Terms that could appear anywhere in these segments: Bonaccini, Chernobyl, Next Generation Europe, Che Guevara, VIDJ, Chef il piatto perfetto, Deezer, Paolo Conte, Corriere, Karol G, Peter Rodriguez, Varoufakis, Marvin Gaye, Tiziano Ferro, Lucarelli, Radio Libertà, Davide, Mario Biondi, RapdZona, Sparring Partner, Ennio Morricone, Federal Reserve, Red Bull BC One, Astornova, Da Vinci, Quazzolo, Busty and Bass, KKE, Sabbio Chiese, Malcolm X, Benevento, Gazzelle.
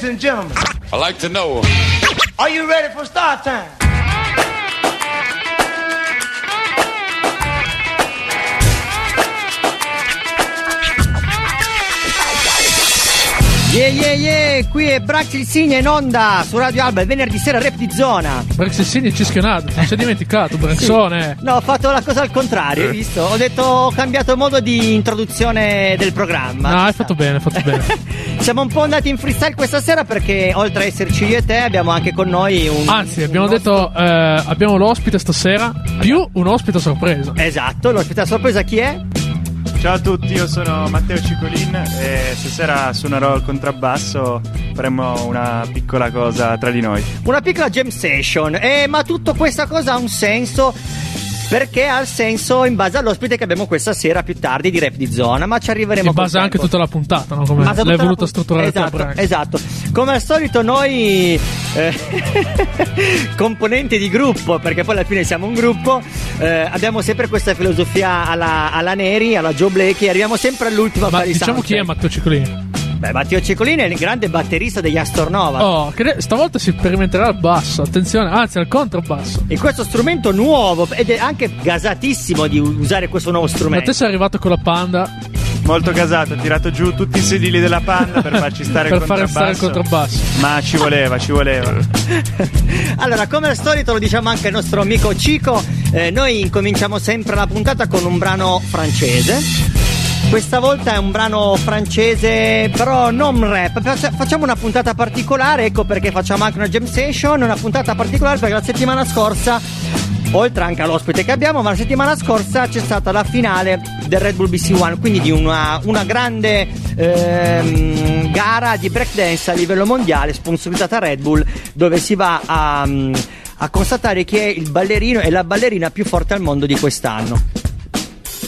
Ladies and gentlemen, I'd like to know, are you ready for start time? Yeah, yeah, yeah, qui è Brax il Signo in onda su Radio Alba, il venerdì sera rap di zona. Brax il Signo è cisconato, non si è dimenticato, Braxone. Sì. No, ho fatto la cosa al contrario, hai visto? Ho detto, ho cambiato modo di introduzione del programma. No, hai fatto bene, hai fatto bene. Siamo un po' andati in freestyle questa sera perché oltre a esserci io e te abbiamo anche con noi un... Anzi, abbiamo detto, abbiamo l'ospite stasera, più un ospite a sorpresa. Esatto, l'ospite a sorpresa chi è? Ciao a tutti, io sono Matteo Ciccolin e stasera suonerò il contrabbasso, faremo una piccola cosa tra di noi. Una piccola jam session, ma tutta questa cosa ha un senso perché ha senso in base all'ospite che abbiamo questa sera più tardi di Rap di Zona, ma ci arriveremo. In base anche tutta la puntata, no? Come l'hai voluta strutturare. Esatto, esatto. Come al solito noi... componenti di gruppo, perché poi alla fine siamo un gruppo, abbiamo sempre questa filosofia alla Neri, alla Joe Blake, arriviamo sempre all'ultima. Ma diciamo chi è Matteo Ciccolin? Beh, Matteo Ciccolin è il grande batterista degli Astornova. Oh, stavolta si sperimenterà al basso, attenzione, anzi al contrabbasso. E questo strumento nuovo, ed è anche gasatissimo di usare questo nuovo strumento. Ma te sei arrivato con la Panda? Molto gasato, ha tirato giù tutti i sedili della Panda per farci stare per fare stare il contrabbasso. Ma ci voleva, ci voleva. Allora, come al solito lo diciamo anche al nostro amico Cico, noi incominciamo sempre la puntata con un brano francese. Questa volta è un brano francese, però non rap. Facciamo una puntata particolare, ecco perché facciamo anche una jam session, una puntata particolare perché la settimana scorsa, oltre anche all'ospite che abbiamo, ma la settimana scorsa c'è stata la finale del Red Bull BC One, quindi di una grande gara di breakdance a livello mondiale sponsorizzata Red Bull, dove si va a constatare chi è il ballerino e la ballerina più forte al mondo di quest'anno.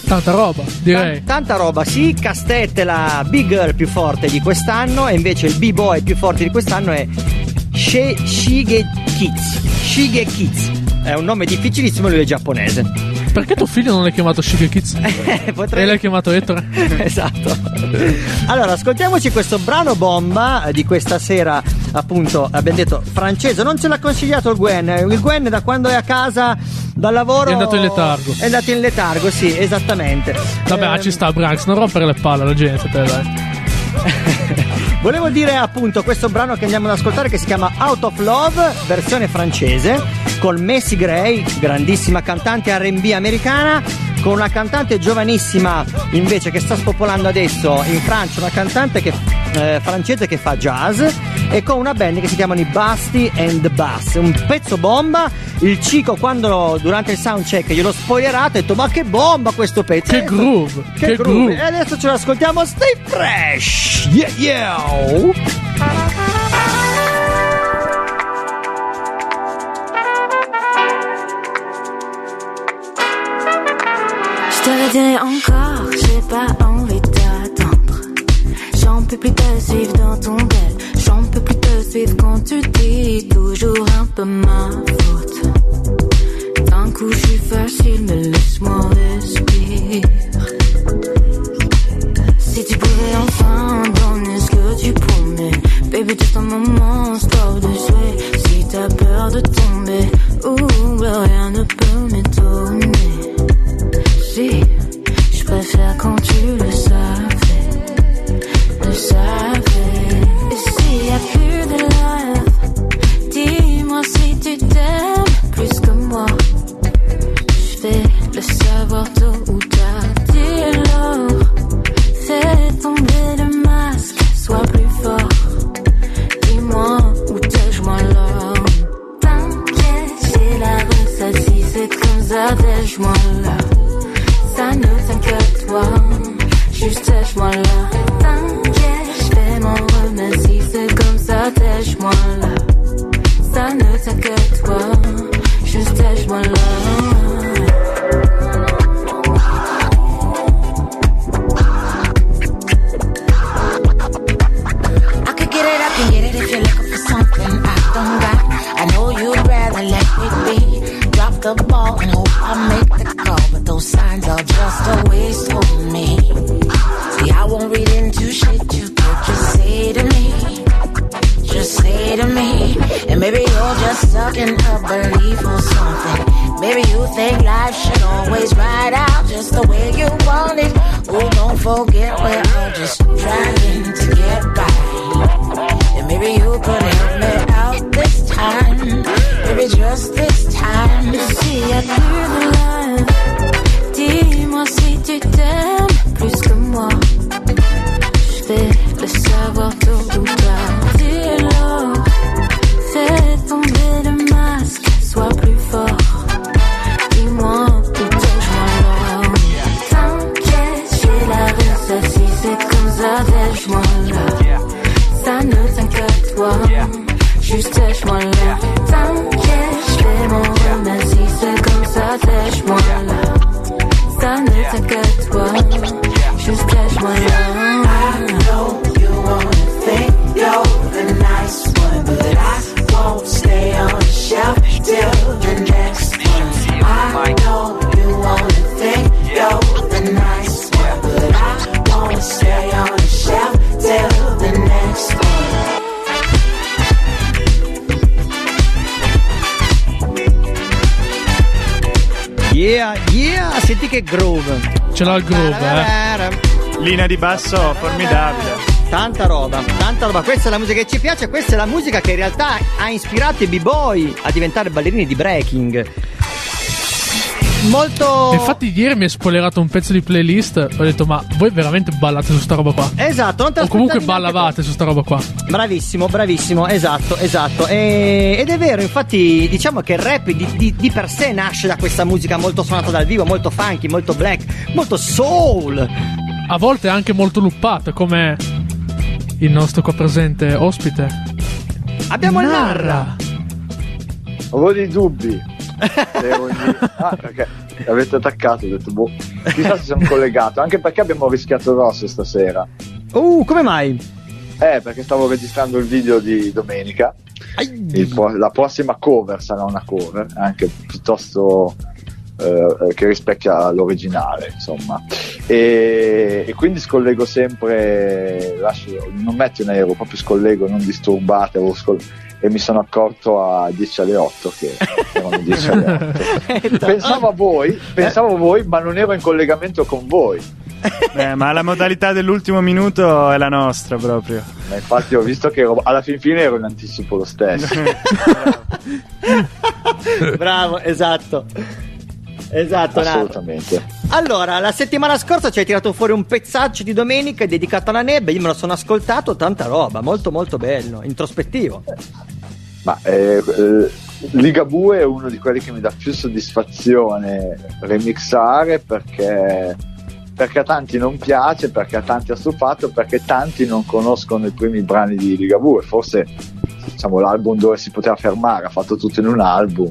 Tanta roba, direi. Tanta roba, sì. Castette, la big girl più forte di quest'anno, e invece il b-boy più forte di quest'anno è Shigekix. È un nome difficilissimo, lui è giapponese. Perché tuo figlio non l'hai chiamato Shigekix? E l'hai chiamato Ettore? Esatto. Allora, ascoltiamoci questo brano bomba di questa sera, appunto, abbiamo detto francese. Non ce l'ha consigliato il Gwen. Il Gwen da quando è a casa dal lavoro è andato in letargo. È andato in letargo, sì, esattamente. Vabbè, ci sta, Brax, non rompere le palle alla gente, te, dai. Volevo dire appunto questo brano che andiamo ad ascoltare, che si chiama Out of Love, versione francese, con Messi Gray, grandissima cantante R&B americana, con una cantante giovanissima invece che sta spopolando adesso in Francia, una cantante francese che fa jazz, e con una band che si chiamano i Busty and Bass. Un pezzo bomba. Il Cico, quando durante il soundcheck gliel'ho spoilerato, ha detto ma che bomba questo pezzo, che groove, che groove. E adesso ce l'ascoltiamo, stay fresh. Yeah, yeah. Je te le dirai encore, j'ai pas envie de t'attendre. J'en peux plus te suivre dans ton bel. J'en peux plus te suivre quand tu dis toujours un peu ma faute. D'un coup je suis facile, mais laisse-moi respirer. Si tu pouvais enfin donner ce que tu promets, baby juste un moment, stop de jouer. Si t'as peur de tomber, ouh, rien ne peut m'étonner. Je préfère quand tu le savais. Et s'il y a plus de love, dis-moi si tu t'aimes plus que moi. Je vais le savoir tôt ou tard. Dis-leur, fais tomber le masque, sois plus fort. Dis-moi où t'ai-je-moi là. T'inquiète, j'ai la recette, si c'est comme ça, dèche-moi là. Ça ne t'inquiète que toi, juste lèche-moi là. T'inquiète, je vais m'en remettre, si c'est comme ça, lèche-moi là. Ça ne t'inquiète que toi, juste lèche-moi là. I could get it, I can get it if you're looking for something I don't got. I know you'd rather let me be. Drop the ball and hope I make the call, but those signs are just a waste on me. See, I won't read it. think life should always ride out just the way you want it. Oh, don't forget we're all just trying to get by. And maybe you could help me out this time. Maybe just this time. S'il y a plus de love, dis-moi si tu t'aimes plus que moi. Je vais le savoir tôt ou tard. Dis-le, fais tomber le masque, sois plus fort. Juste lâche-moi là, t'inquiète, je fais mon remède. Si c'est comme ça, lâche-moi là, ça ne t'inquiète pas. Juste lâche-moi là. I know you wanna think you're the nice one, but I won't stay on the shelf till the next one. I know you wanna think you're the nice one, but I won't stay on the shelf till the next one. Yeah, yeah, senti che groove. Ce l'ha il groove, eh. Linea di basso formidabile. Tanta roba, tanta roba. Questa è la musica che ci piace, questa è la musica che in realtà ha ispirato i b-boy a diventare ballerini di breaking. Molto. Infatti ieri mi è spoilerato un pezzo di playlist. Ho detto ma voi veramente ballate su sta roba qua? Esatto, non te o comunque ballavate su sta roba qua. Bravissimo, bravissimo, esatto, esatto. Ed è vero, infatti diciamo che il rap di per sé nasce da questa musica molto suonata dal vivo, molto funky, molto black, molto soul. A volte anche molto loopata, come il nostro qua presente ospite. Abbiamo Nara. Avevo dei dubbi. Perché avete attaccato, ho detto boh, chissà se siamo collegato, anche perché abbiamo rischiato rosso stasera. Come mai? Perché stavo registrando il video di domenica. La prossima cover sarà una cover anche piuttosto che rispecchia l'originale, insomma, e quindi scollego sempre, lascio, non metto in aereo, proprio scollego, non disturbate, e mi sono accorto a 10 alle 8 che erano 10 alle 8. Pensavo a voi, ma non ero in collegamento con voi. Ma la modalità dell'ultimo minuto è la nostra proprio. Ma infatti ho visto che alla fin fine ero in anticipo lo stesso. Bravo, esatto. Assolutamente. Naro. Allora, la settimana scorsa ci hai tirato fuori un pezzaccio di domenica dedicato alla nebbia. Io me lo sono ascoltato, tanta roba, molto molto bello, introspettivo. Ligabue è uno di quelli che mi dà più soddisfazione remixare, perché a tanti non piace, perché a tanti ha stufato, perché tanti non conoscono i primi brani di Ligabue. Forse diciamo l'album dove si poteva fermare, ha fatto tutto in un album,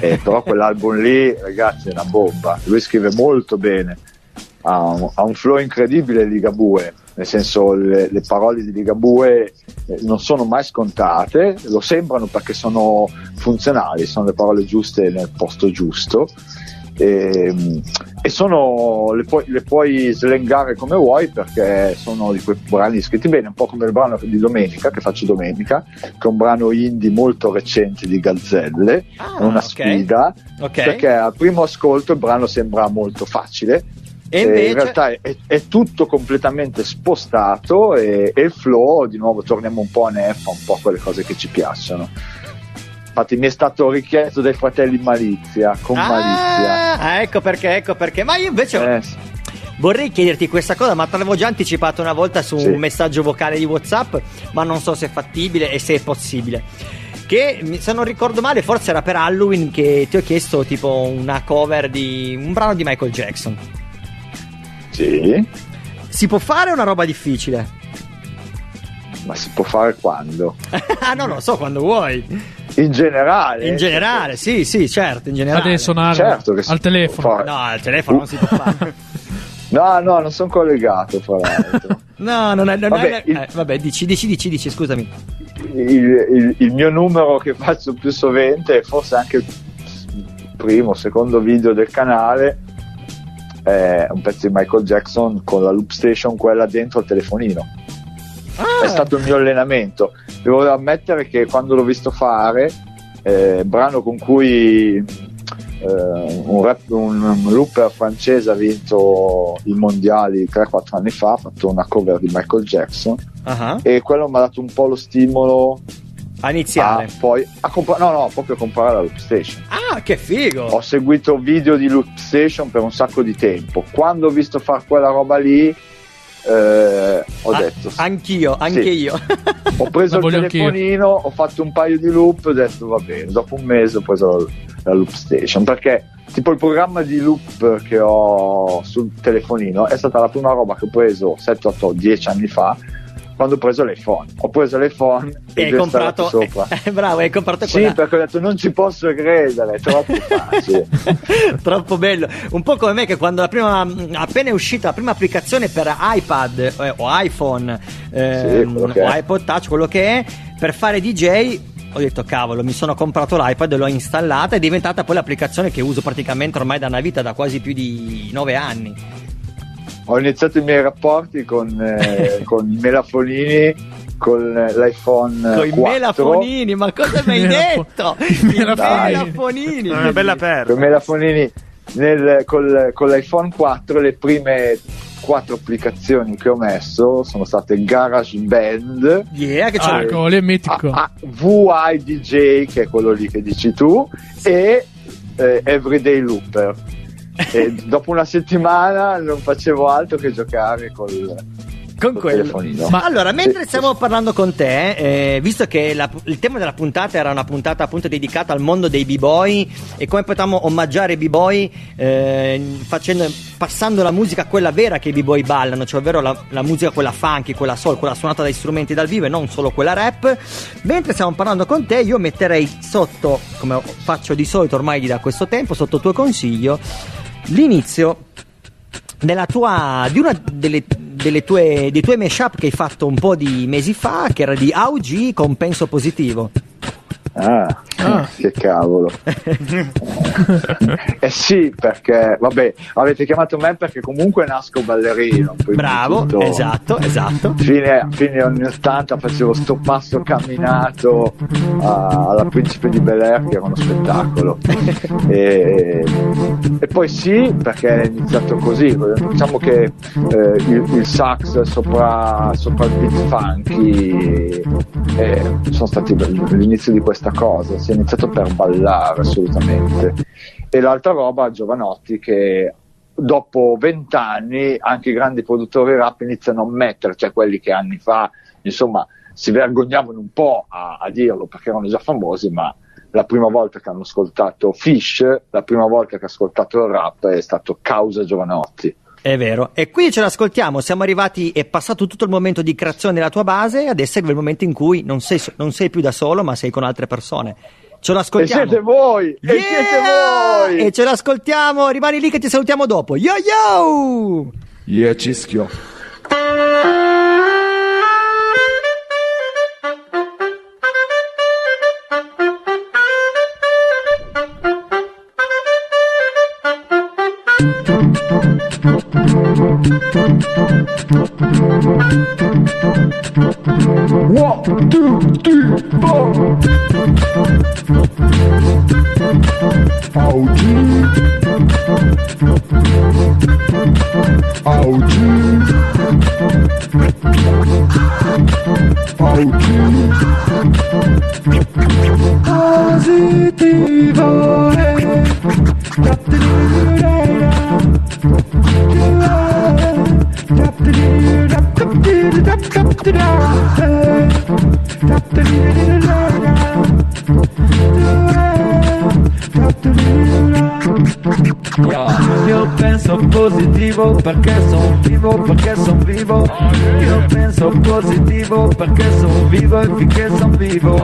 però quell'album lì, ragazzi, è una bomba. Lui scrive molto bene, ha un flow incredibile Ligabue, nel senso le parole di Ligabue non sono mai scontate, lo sembrano perché sono funzionali, sono le parole giuste nel posto giusto, e sono le puoi slangare come vuoi, perché sono di quei brani scritti bene, un po' come il brano di domenica che faccio domenica, che è un brano indie molto recente di Gazzelle. È una sfida, perché al primo ascolto il brano sembra molto facile e invece in realtà è tutto completamente spostato, e il flow, di nuovo torniamo un po' a Neffa, un po' a quelle cose che ci piacciono. Infatti mi è stato richiesto dai fratelli Malizia, Malizia. Ecco perché. Ma io invece vorrei chiederti questa cosa, ma te l'avevo già anticipato una volta su un messaggio vocale di WhatsApp, ma non so se è fattibile e se è possibile. Che, se non ricordo male, forse era per Halloween che ti ho chiesto tipo una cover di un brano di Michael Jackson. Sì. Si può fare una roba difficile? Ma si può fare quando? Non lo so, quando vuoi. In generale, sì, certo, in generale. Adesso certo che al telefono. No, al telefono non si può fare. No, non sono collegato, fra l'altro. No, dici, scusami. Il mio numero che faccio più sovente, forse anche il primo, secondo video del canale, è un pezzo di Michael Jackson con la loop station, quella dentro il telefonino. È stato il mio allenamento. Devo ammettere che quando l'ho visto fare, brano con cui un rapper francese ha vinto i mondiali 3-4 anni fa, ha fatto una cover di Michael Jackson, uh-huh, e quello mi ha dato un po' lo stimolo a iniziare proprio a comprare la Loopstation. Ah, che figo! Ho seguito video di Loopstation per un sacco di tempo. Quando ho visto fare quella roba lì, ho detto anche io ho preso il telefonino, ho fatto un paio di loop, ho detto va bene. Dopo un mese ho preso la Loopstation, perché tipo il programma di loop che ho sul telefonino è stata la prima roba che ho preso 7, 8, 10 anni fa, quando ho preso l'iPhone. E hai comprato sopra. Bravo, hai comprato quella. Sì, perché ho detto non ci posso credere, è troppo facile. Troppo bello. Un po' come me che quando appena è uscita la prima applicazione per iPad o iPhone o iPod Touch, quello che è, per fare DJ, ho detto cavolo, mi sono comprato l'iPad, l'ho installata, è diventata poi l'applicazione che uso praticamente ormai da una vita, da quasi più di 9 anni. Ho iniziato i miei rapporti con i melafonini, con l'iPhone 4. Con i melafonini, ma cosa mi hai detto? I melafonini. Una bella perla. Con i melafonini con l'iPhone 4 le prime 4 applicazioni che ho messo sono state GarageBand, VIDJ, che è quello lì che dici tu, e Everyday Looper. E dopo una settimana non facevo altro che giocare con quello telefonino. Ma allora, mentre stiamo parlando con te, visto che il tema della puntata era una puntata appunto dedicata al mondo dei b-boy e come potevamo omaggiare i b-boy passando la musica quella vera che i b-boy ballano, cioè ovvero la musica quella funky, quella soul, quella suonata dai strumenti dal vivo e non solo quella rap. Mentre stiamo parlando con te, io metterei sotto, come faccio di solito ormai da questo tempo, sotto tuo consiglio, l'inizio dei tuoi mashup che hai fatto un po' di mesi fa, che era di AUG con Penso Positivo. Che cavolo. Sì, perché vabbè, avete chiamato me perché comunque nasco ballerino. Bravo, esatto. Fine anni 80 facevo sto passo camminato alla Principe di Bel Air, che era uno spettacolo. E poi sì, perché è iniziato così. Diciamo che il sax sopra il beat funky sono stati l'inizio di questa cosa. Si è iniziato per ballare, assolutamente. E l'altra roba, Giovanotti, che dopo 20 anni anche i grandi produttori rap iniziano a mettere, cioè quelli che anni fa insomma si vergognavano un po' a dirlo perché erano già famosi, ma la prima volta che hanno ascoltato Fish, la prima volta che ho ascoltato il rap è stato causa Giovanotti. È vero, e qui ce l'ascoltiamo, siamo arrivati, è passato tutto il momento di creazione della tua base, adesso è il momento in cui non sei più da solo ma sei con altre persone. Ce l'ascoltiamo. E siete voi! E ce l'ascoltiamo, rimani lì che ti salutiamo dopo. Yo yo! Yeah, cischio. One, two, three, four. OG positivo Io penso positivo perché son vivo, perché son vivo. Io penso positivo perché son vivo e finché son vivo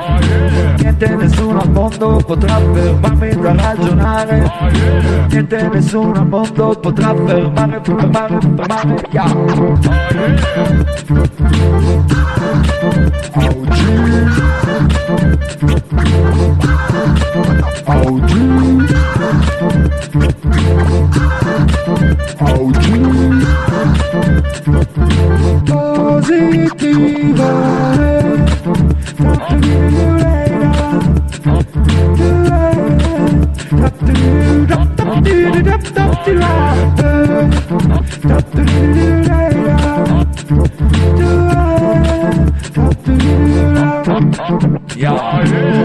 niente nessuno al mondo potrà fermarmi da ragionare. Niente nessuno al mondo potrà fermarmi. OG positivo. Talk to you later.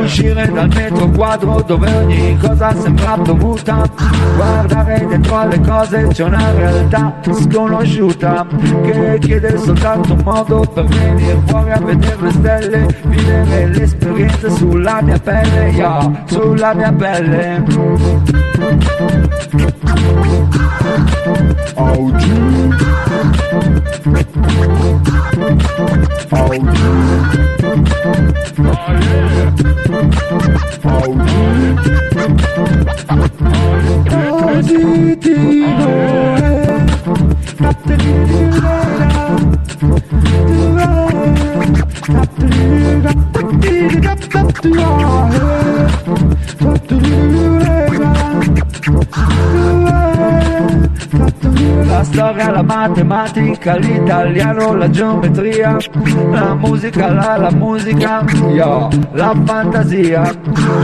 Uscire dal metro quadro dove ogni cosa sembra dovuta, guardare dentro alle cose c'è una realtà sconosciuta che chiede soltanto un modo per venire fuori a vedere le stelle, vivere le esperienze sulla mia pelle, yeah, sulla mia pelle. AUG La storia, la matematica, l'italiano, la geometria, la musica, yeah, la fantasia.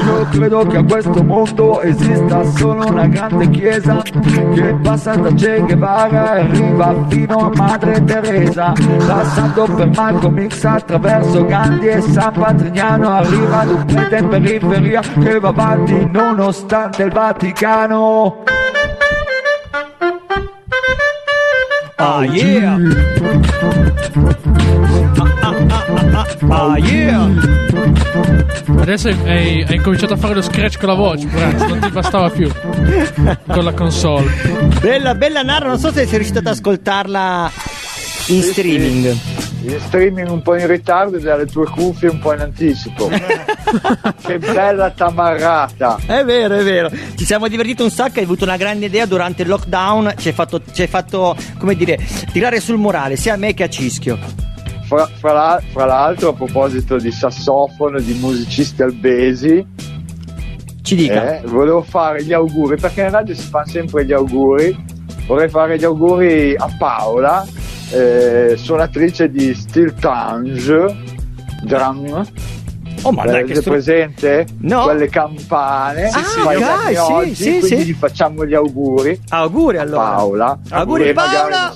Io credo che a questo mondo esista solo una grande chiesa che passa da Che Guevara e arriva fino a Madre Teresa, passando per Malcolm X attraverso Gandhi e San Patrignano, arriva ad un prete in periferia che va avanti nonostante il Vaticano. Ah yeah, ah yeah. Adesso hai incominciato a fare lo scratch con la voce, Brax, non ti bastava più con la console. Bella, bella Nara, non so se sei riuscito ad ascoltarla in streaming. In streaming un po' in ritardo, dalle tue cuffie un po' in anticipo. Che bella tamarrata. È vero, è vero. Ci siamo divertiti un sacco, hai avuto una grande idea durante il lockdown, ci hai fatto, come dire, tirare sul morale, sia a me che a Cischio. Fra l'altro, a proposito di sassofono, di musicisti albesi, ci dica. Volevo fare gli auguri, perché in radio si fanno sempre gli auguri. Vorrei fare gli auguri a Paola, suonatrice di Steel Tange Drum. Oh, ma dai, che presente? No. Quelle campane. Ah, sì, dai, oggi, sì, quindi sì. Gli facciamo gli auguri. Auguri allora. Paola. Auguri Paola.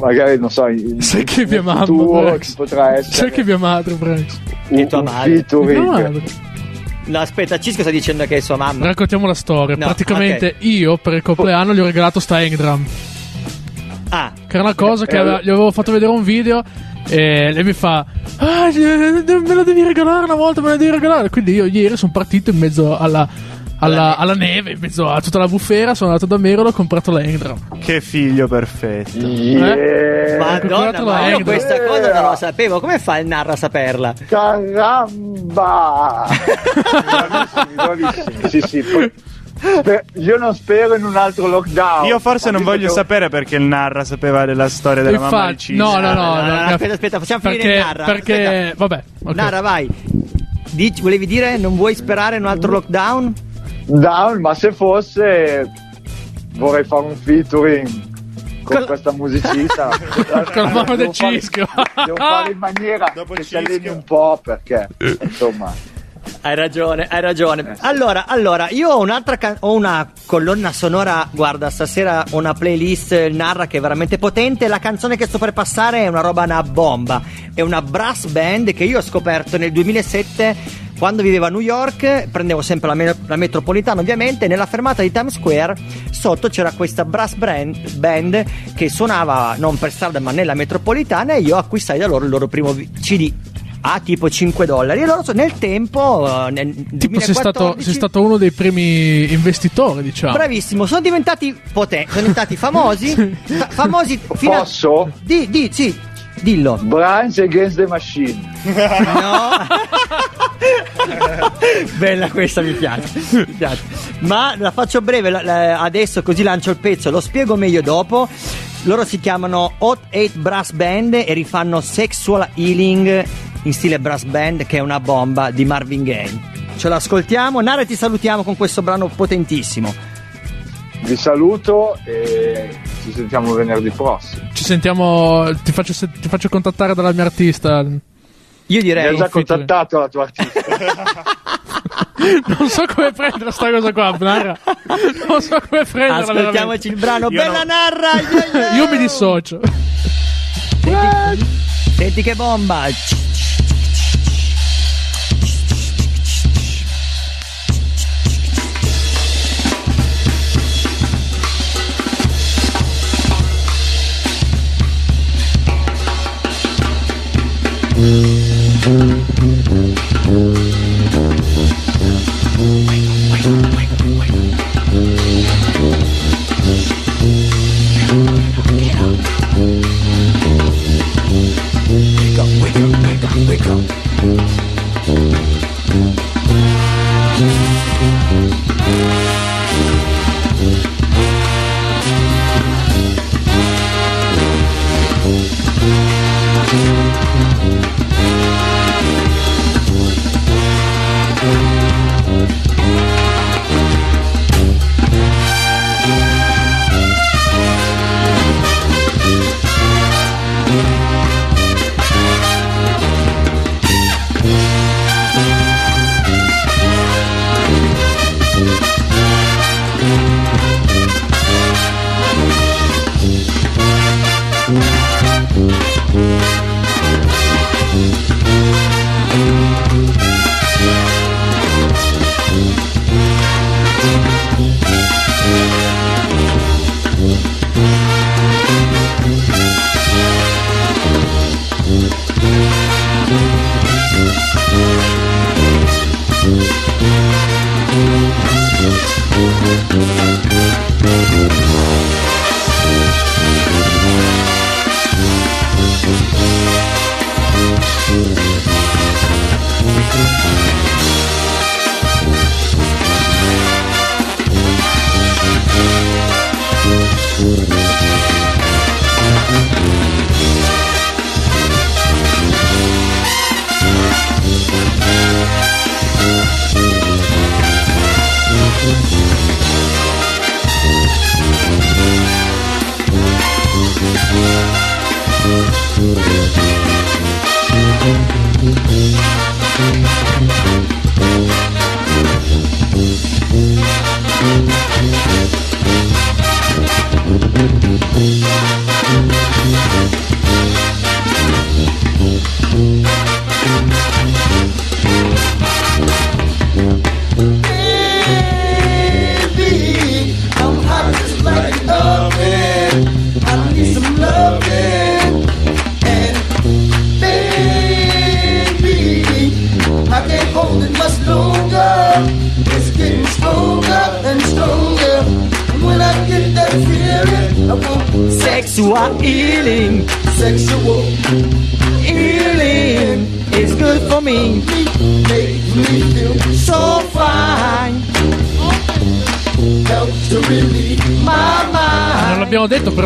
Magari non so. Sai che mia mamma potrà essere. Sai che mia madre, Brax. E tua madre. No, aspetta, Cisco sta dicendo che è sua mamma. Raccontiamo la storia. No, praticamente okay. Io per il compleanno gli ho regalato sta Engdram. Ah, che era una cosa che gli avevo fatto vedere un video. E lei mi fa: ah, me la devi regalare una volta, me la devi regalare. Quindi io ieri sono partito in mezzo alla neve, in mezzo a tutta la bufera. Sono andato da Merolo e ho comprato la Engdram. Che figlio perfetto, yeah. Madonna, ma io questa cosa non la sapevo. Come fa il Narra a saperla? Caramba. Bravissimi. Sì, poi io non spero in un altro lockdown. Io forse non voglio sapere perché il Narra sapeva della storia della mamma di Cisa. No. Aspetta, facciamo finire il Narra. Perché, vabbè, okay. Narra, vai. Volevi dire, non vuoi sperare in un altro lockdown? Down, ma se fosse vorrei fare un featuring con questa musicista. Con la mamma del Cisco. Devo fare in maniera dopo che si alleni un po', perché insomma... Hai ragione. Allora, io ho una colonna sonora. Guarda, stasera ho una playlist il Narra che è veramente potente. La canzone che sto per passare è una bomba. È una brass band che io ho scoperto nel 2007 quando vivevo a New York. Prendevo sempre la metropolitana, ovviamente. Nella fermata di Times Square sotto c'era questa brass band che suonava non per strada ma nella metropolitana, e io acquistai da loro il loro primo CD a tipo $5. E loro nel tempo tipo 2014, sei stato uno dei primi investitori, diciamo. Bravissimo, sono diventati famosi. Sì. Famosi fino posso? A... Sì, dillo. Brains Against the Machine. No. Bella questa, mi piace. Ma la faccio breve adesso, così lancio il pezzo, lo spiego meglio dopo. Loro si chiamano Hot 8 Brass Band e rifanno Sexual Healing in stile brass band, che è una bomba di Marvin Gaye. Ce l'ascoltiamo. Nara, ti salutiamo con questo brano potentissimo. Vi saluto e ci sentiamo venerdì prossimo. Ci sentiamo. Ti faccio contattare dalla mia artista. Io direi. Mi ha già contattato la tua artista. Non so come prendere sta cosa qua, Nara. Non so come prenderla. Ascoltiamoci veramente il brano. Io bella no. Nara, yeah, yeah. Io mi dissocio. Senti, senti che bomba.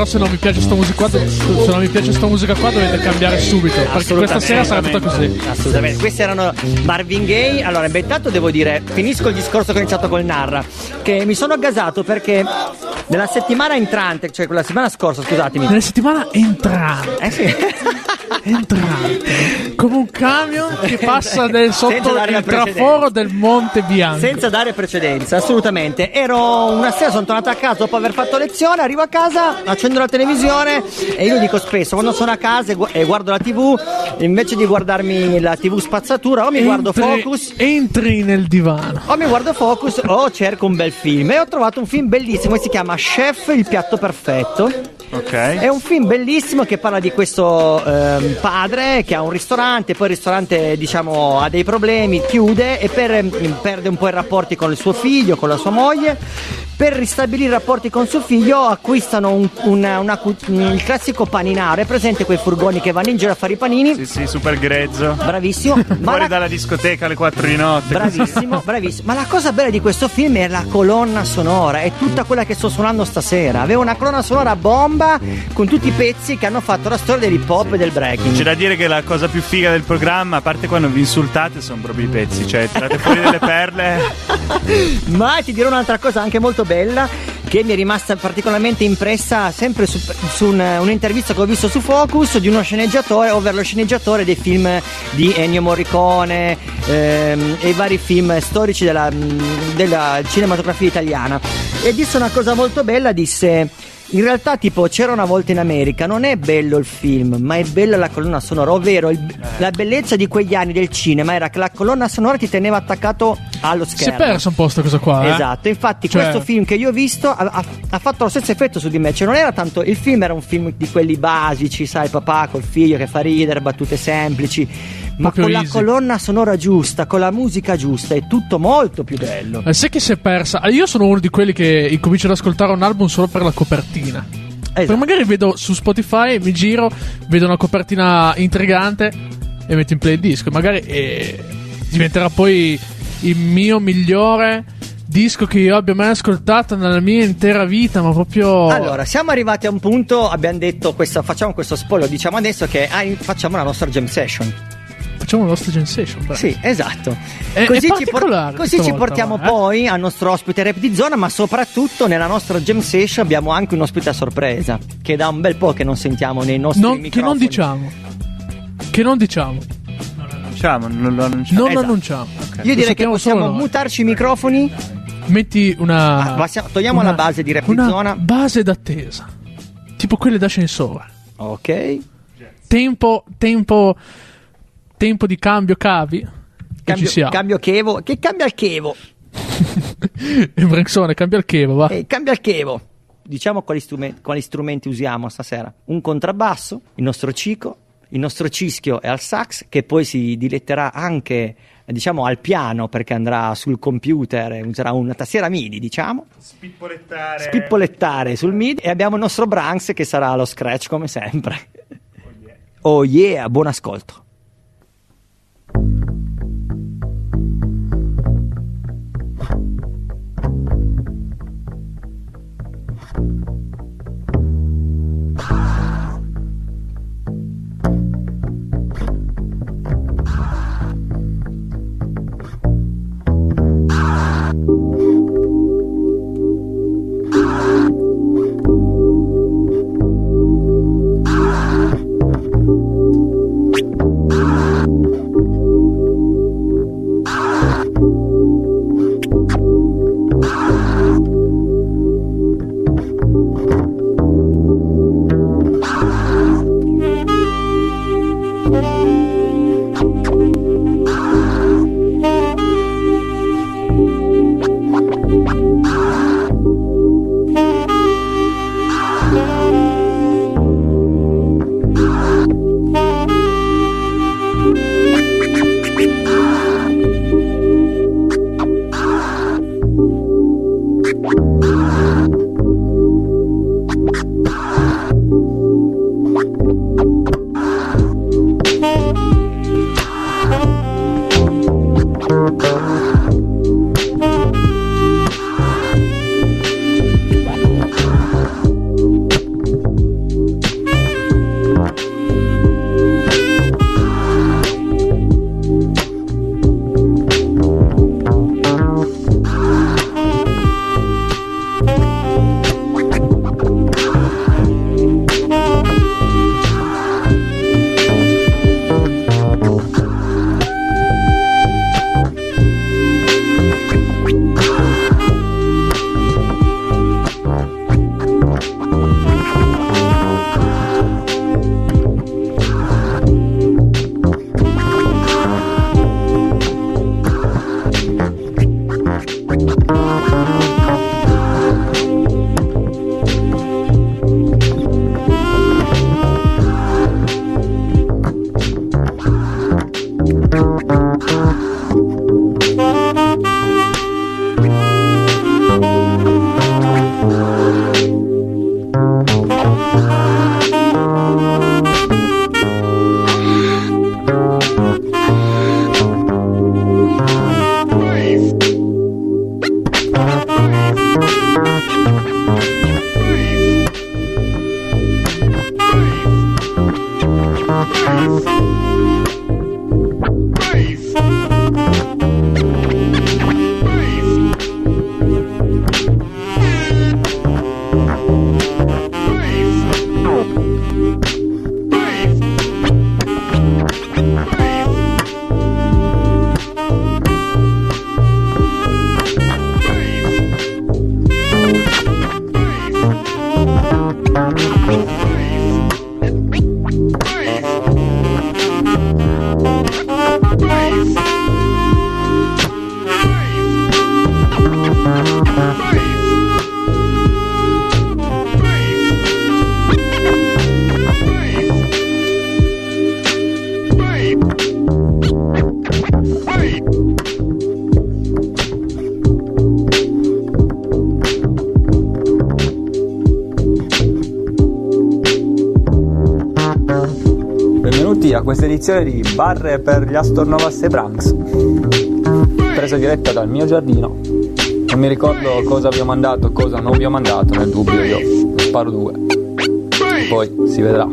Se non vi piace sta musica qua, dovete cambiare subito, perché questa sera sarà tutta così. Assolutamente. Questi erano Marvin Gaye. Allora, intanto devo dire, finisco il discorso che ho iniziato col Narra, che mi sono aggasato perché nella settimana entrante, cioè quella settimana scorsa, scusatemi. Nella settimana entrante. Eh sì. Entrante come un camion che passa sotto il traforo del Monte Bianco senza dare precedenza, assolutamente. Ero una sera, sono tornato a casa dopo aver fatto lezione, arrivo a casa, accendo la televisione e io dico spesso quando sono a casa e guardo la TV, invece di guardarmi la TV spazzatura o mi guardo Focus, entri nel divano, o mi guardo Focus o cerco un bel film, e ho trovato un film bellissimo che si chiama Chef il piatto perfetto. Okay. È un film bellissimo che parla di questo padre che ha un ristorante, poi il ristorante diciamo ha dei problemi, chiude e perde un po' i rapporti con il suo figlio, con la sua moglie. Per ristabilire i rapporti con suo figlio acquistano il classico paninaro. È presente quei furgoni che vanno in giro a fare i panini? Sì, sì, super grezzo. Bravissimo. Fuori dalla discoteca alle 4 di notte. Bravissimo, bravissimo. Ma la cosa bella di questo film è la colonna sonora, è tutta quella che sto suonando stasera. Aveva una colonna sonora bomba con tutti i pezzi che hanno fatto la storia dell'hip hop, sì, e del breaking. C'è da dire che la cosa più figa del programma, a parte quando vi insultate, sono proprio i pezzi, cioè tirate fuori delle perle. Ma ti dirò un'altra cosa anche molto bella, che mi è rimasta particolarmente impressa sempre su un'intervista che ho visto su Focus di uno sceneggiatore, ovvero lo sceneggiatore dei film di Ennio Morricone e vari film storici della cinematografia italiana, e disse una cosa molto bella, disse: in realtà, tipo, C'era una volta in America non è bello il film, ma è bella la colonna sonora, ovvero la bellezza di quegli anni del cinema era che la colonna sonora ti teneva attaccato allo schermo. Si è perso un po' sta cosa qua, esatto, infatti, cioè... questo film che io ho visto ha fatto lo stesso effetto su di me, cioè non era tanto il film, era un film di quelli basici, sai, papà col figlio che fa ridere, battute semplici, ma con easy. La colonna sonora giusta, con la musica giusta, è tutto molto più bello. Sai che si è persa? Io sono uno di quelli che incomincio ad ascoltare un album solo per la copertina. Esatto. Magari vedo su Spotify, mi giro, vedo una copertina intrigante e metto in play il disco. Magari diventerà poi il mio migliore disco che io abbia mai ascoltato nella mia intera vita, ma proprio... Allora, siamo arrivati a un punto, abbiamo detto, facciamo questo spoiler, diciamo adesso che facciamo la nostra jam session. Facciamo la nostra sensation, sì, esatto. Così ci portiamo poi al nostro ospite rap di zona, ma soprattutto nella nostra jam session abbiamo anche un ospite a sorpresa che da un bel po' che non sentiamo nei nostri microfoni. Non lo annunciamo. Okay. Io direi che possiamo mutarci i microfoni. Metti una togliamo la base di rap di zona, base d'attesa, tipo quelle d'ascensore. Ok. Tempo di cambio cavi. Cambio chevo. Che cambia il chevo? Il Branxone cambia il chevo, va. Cambia il chevo. Diciamo quali strumenti usiamo stasera. Un contrabbasso, il nostro cico, il nostro cischio è al sax, che poi si diletterà anche, diciamo, al piano, perché andrà sul computer, userà una tastiera MIDI, diciamo. Spippolettare sul MIDI. E abbiamo il nostro Branx che sarà allo scratch come sempre. Oh yeah, buon ascolto. benvenuti a questa edizione di Barre per gli Astornova e Brax, presa diretta dal mio giardino. Non mi ricordo cosa vi ho mandato, cosa non vi ho mandato, nel dubbio io sparo due, poi si vedrà.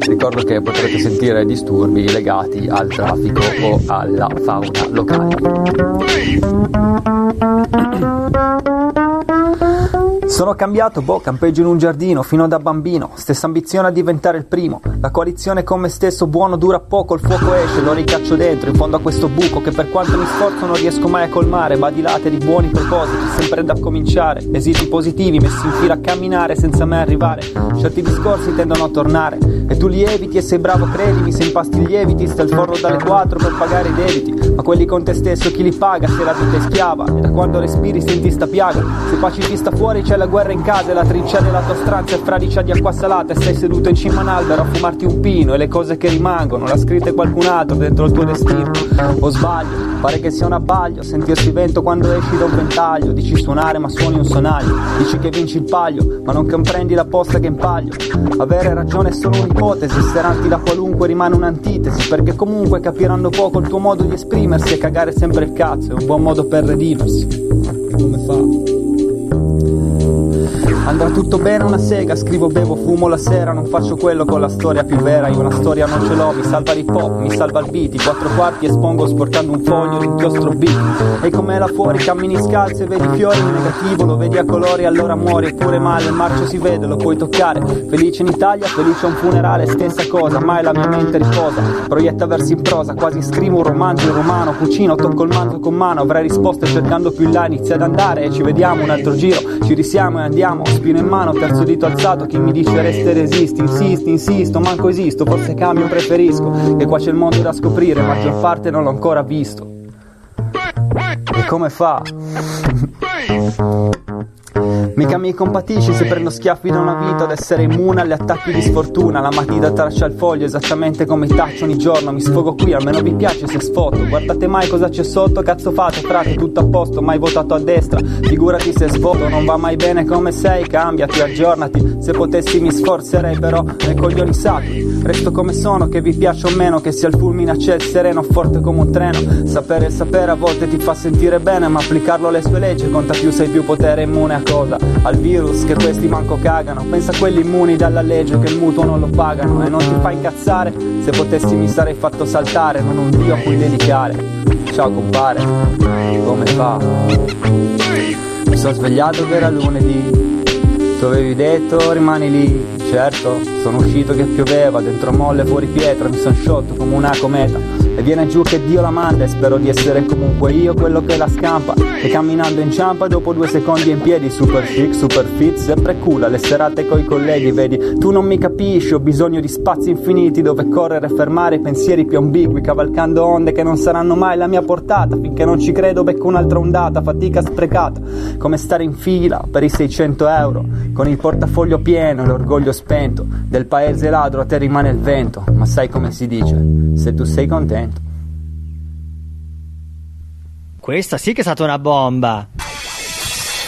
Ricordo che potrete sentire disturbi legati al traffico o alla fauna locale. Sono cambiato, campeggio in un giardino fino da bambino, stessa ambizione a diventare il primo. La coalizione con me stesso buono dura poco, il fuoco esce, lo ricaccio dentro in fondo a questo buco che per quanto mi sforzo non riesco mai a colmare. Badilate di buoni propositi, sempre da cominciare, esiti positivi messi in fila a camminare senza mai arrivare. Certi discorsi tendono a tornare e tu li eviti e sei bravo, credimi. Se impasti i lieviti sta il forno dalle 4 per pagare i debiti, ma quelli con te stesso chi li paga se la vita è schiava? E da quando respiri senti sta piaga, se pacifista fuori c'è la guerra in casa e la trincea della tua stanza è fradicia di acqua salata e stai seduto in cima a un albero a fumarti un pino e le cose che rimangono l'ha scritta qualcun altro dentro il tuo destino. O sbaglio? Pare che sia un abbaglio sentirsi vento quando esci da un ventaglio. Dici suonare ma suoni un sonaglio, dici che vinci il paglio ma non comprendi la posta che impaglio. Avere ragione è solo un'ipotesi, serarti da qualunque rimane un'antitesi, perché comunque capiranno poco il tuo modo di esprimersi e cagare sempre il cazzo è un buon modo per redimersi. E come fa? Andrà tutto bene una sega, scrivo, bevo, fumo la sera, non faccio quello con la storia più vera. Io una storia non ce l'ho, mi salva l'hip hop, mi salva il beat. I 4 quarti espongo sporcando un foglio di inchiostro B. E com'è là fuori, cammini scalzo e vedi fiori, il negativo lo vedi a colori, allora muori. Eppure male, il marcio si vede, lo puoi toccare. Felice in Italia, felice a un funerale, stessa cosa, mai la mia mente riposa. Proietta versi in prosa, quasi scrivo un romanzo in romano. Cucino, tocco il manto con mano, avrei risposte cercando più in là. Inizia ad andare e ci vediamo un altro giro, ci risiamo e andiamo. Spino in mano, terzo dito alzato, chi mi dice resta e resisti, insisti, insisto, manco esisto, forse cambio, preferisco, che qua c'è il mondo da scoprire, maggior parte non l'ho ancora visto. E come fa? Mica mi compatisci se prendo schiaffi da una vita ad essere immune agli attacchi di sfortuna. La matita traccia il foglio esattamente come taccio ogni giorno. Mi sfogo qui, almeno vi piace se sfotto. Guardate mai cosa c'è sotto, cazzo fate, frate, tutto a posto, mai votato a destra, figurati se sfoto. Non va mai bene come sei, cambiati, aggiornati. Se potessi mi sforzerei però, nei coglioni sacri. Resto come sono, che vi piaccia o meno, che sia il fulmine a ciel sereno, forte come un treno. Sapere il sapere a volte ti fa sentire bene, ma applicarlo alle sue leggi conta più, sei più potere immune a cosa? Al virus che questi manco cagano. Pensa a quelli immuni dalla legge che il mutuo non lo pagano. E non ti fa incazzare? Se potessi mi sarei fatto saltare, ma non Dio a cui dedicare. Ciao compare, come fa? Mi sono svegliato che era lunedì, tu avevi detto rimani lì. Certo, sono uscito che pioveva, dentro molle fuori pietra, mi sono sciolto come una cometa. E viene giù che Dio la manda e spero di essere comunque io quello che la scampa. Che camminando in ciampa dopo 2 secondi in piedi, super chic, super fit, sempre cool alle serate coi colleghi. Vedi, tu non mi capisci, ho bisogno di spazi infiniti dove correre e fermare i pensieri più ambigui, cavalcando onde che non saranno mai la mia portata. Finché non ci credo becco un'altra ondata, fatica sprecata. Come stare in fila per i 600 euro, con il portafoglio pieno e l'orgoglio spento. Del paese ladro a te rimane il vento, ma sai come si dice, se tu sei contento. Questa sì che è stata una bomba.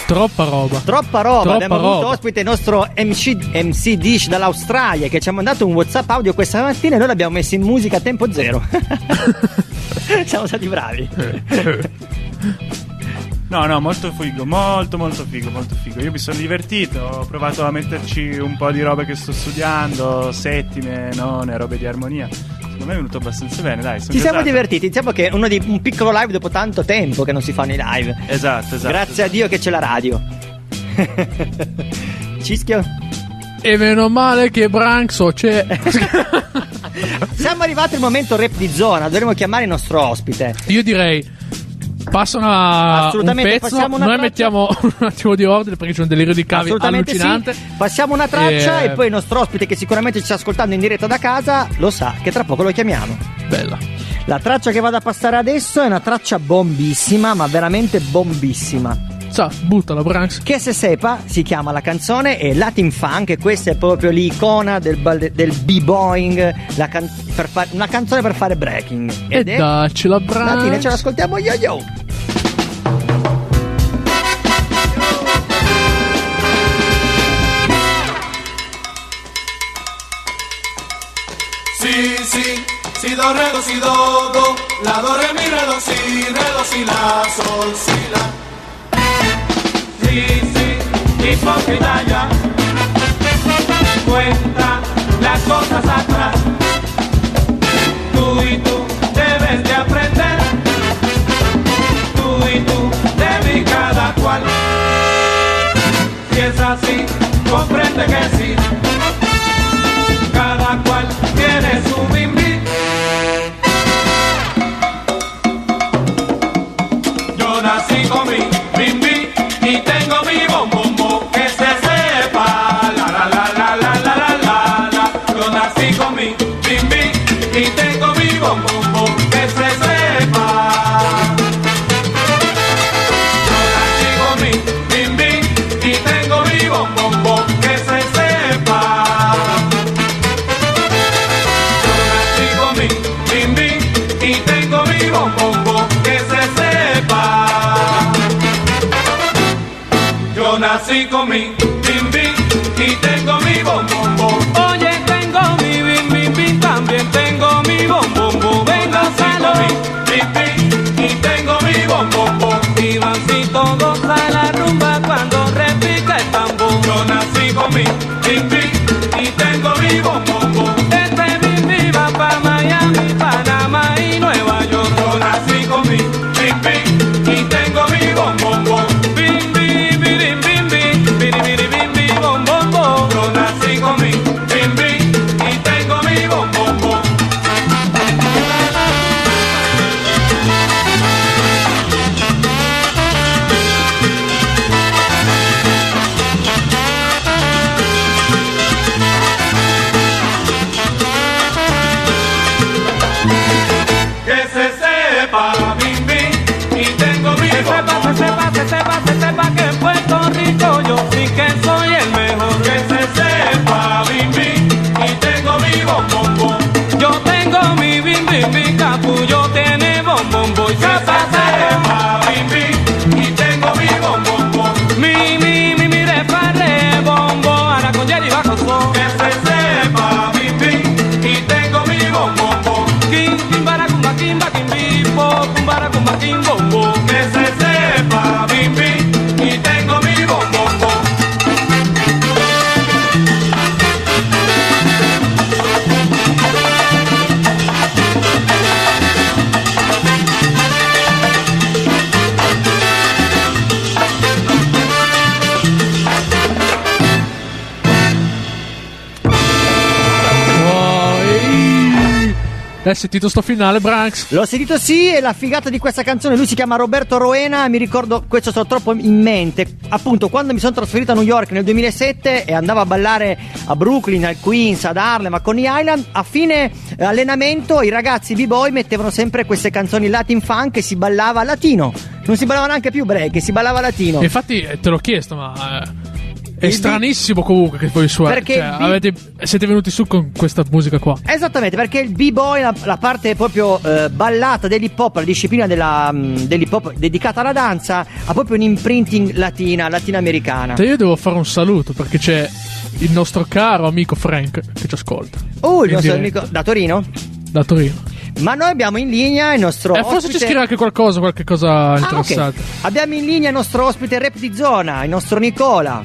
Troppa roba. Abbiamo avuto ospite il nostro MC Dish dall'Australia, che ci ha mandato un WhatsApp audio questa mattina e noi l'abbiamo messo in musica a tempo zero. Siamo stati bravi. No, molto figo. Io mi sono divertito, ho provato a metterci un po' di robe che sto studiando, settime, none, robe di armonia. Secondo me è venuto abbastanza bene, dai. Ci siamo divertiti, diciamo che un piccolo live dopo tanto tempo che non si fanno i live. Esatto. Grazie a Dio che c'è la radio. Cischio. E meno male che Branxo c'è. Siamo arrivati al momento rap di zona, dovremmo chiamare il nostro ospite. Io direi passa un pezzo, noi traccia. Mettiamo un attimo di ordine perché c'è un delirio di cavi allucinante. Sì. Passiamo una traccia e poi il nostro ospite, che sicuramente ci sta ascoltando in diretta da casa, lo sa che tra poco lo chiamiamo. Bella. La traccia che vado a passare adesso è una traccia bombissima, ma veramente bombissima. Ciao, buttala Branx. Che se sepa si chiama la canzone, è Latin Funk e questa è proprio l'icona del b-boying, una canzone per fare breaking. Ed è dacci la Branx. Latina, ce l'ascoltiamo, yo. si, si, si, do, re, do, si, do, do, la, do, re, do, si, la, sol, si, la. Si, si, hipócrita ya, cuenta las cosas atrás, tú y tú debes de aprender, tú y tú debes cada cual, si es así, comprende que sí. Cada cual tiene su bimbi. Yo nací con mi bimbi y tengo mi bombombo, que se sepa. La la la la la la la la la. Yo nací con mi bimbi y tengo mi bombombo, que se sepa. Yo nací con mi bimbi y tengo mi bombombo, que se sepa. Nací con mi bim bim y tengo mi bom bom bom. Oye, tengo mi bim bim bim, también tengo mi bom bom bom. Venga, gózalo. Bim bim y tengo mi bom bom bom. Mi bancito goza la rumba cuando repica el tambor. Yo nací con mi bim bim y tengo mi bom bom bom. Este bim bim va pa Miami, Panamá y Nueva York. Yo nací con mi bim bim y tengo mi bom bom bom. L'hai sentito sto finale, Brax? L'ho sentito, sì, e la figata di questa canzone, lui si chiama Roberto Roena, mi ricordo questo sto troppo in mente, appunto quando mi sono trasferito a New York nel 2007 e andavo a ballare a Brooklyn, al Queens, ad Harlem, a Coney Island, a fine allenamento i ragazzi b-boy mettevano sempre queste canzoni latin funk e si ballava latino, non si ballava neanche più break, si ballava latino. Infatti te l'ho chiesto, ma... è stranissimo comunque che poi suonate, cioè, siete venuti su con questa musica qua. Esattamente, perché il b-boy, la parte proprio ballata dell'hip hop, la disciplina dell'hip hop dedicata alla danza, ha proprio un imprinting latinoamericana. Io devo fare un saluto perché c'è il nostro caro amico Frank che ci ascolta. Il nostro amico da Torino? Da Torino. Ma noi abbiamo in linea il nostro forse ospite... ci scrive anche qualcosa interessante. Okay. Abbiamo in linea il nostro ospite rap di zona, il nostro Nicola.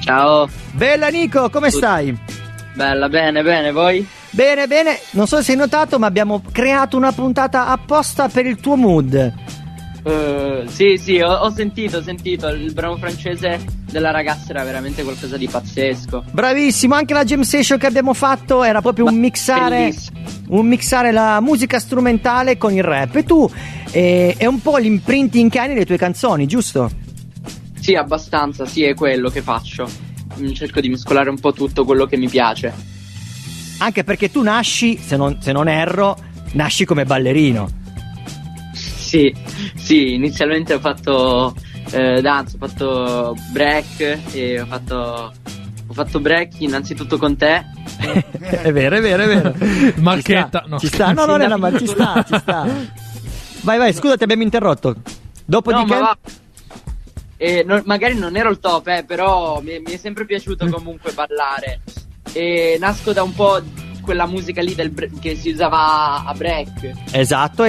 Ciao. Bella Nico, come stai? Bella, bene, bene, voi? Bene, bene, non so se hai notato ma abbiamo creato una puntata apposta per il tuo mood. Sì, ho sentito, il brano francese della ragazza era veramente qualcosa di pazzesco. Bravissimo, anche la jam session che abbiamo fatto era proprio un mixare la musica strumentale con il rap. E tu è un po' l'imprinting che hai nelle tue canzoni, giusto? Sì, abbastanza, sì, è quello che faccio. Cerco di mescolare un po' tutto quello che mi piace. Anche perché tu nasci, se non erro, nasci come ballerino. Sì, inizialmente ho fatto danza, ho fatto break e ho fatto break innanzitutto con te. È vero. Marchetta, no. Ci sta, no, non è ma ci sta. Vai, scusa, ti abbiamo interrotto. Dopodiché... No, magari non ero il top, però mi è sempre piaciuto comunque parlare. E nasco da un po' quella musica lì che si usava a break. Esatto.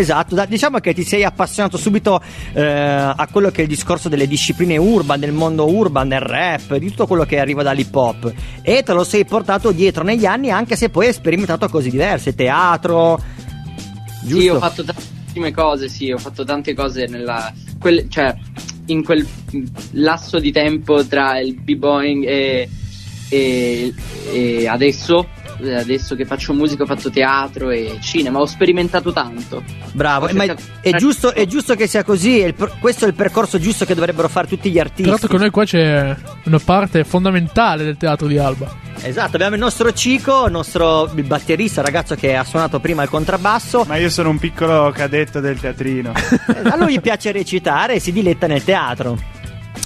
Diciamo che ti sei appassionato subito a quello che è il discorso delle discipline urban, del mondo urban, del rap, di tutto quello che arriva dall'hip hop, e te lo sei portato dietro negli anni, anche se poi hai sperimentato cose diverse, teatro, giusto? Sì, ho fatto tantissime cose, nella in quel lasso di tempo tra il b-boying e adesso che faccio musica, ho fatto teatro e cinema, ho sperimentato tanto. Bravo, è giusto che sia così, questo è il percorso giusto che dovrebbero fare tutti gli artisti. Tra l'altro con noi qua c'è una parte fondamentale del teatro di Alba. Esatto, abbiamo il nostro Cico, il nostro batterista, ragazzo che ha suonato prima il contrabbasso. Ma io sono un piccolo cadetto del teatrino. A lui gli piace recitare e si diletta nel teatro.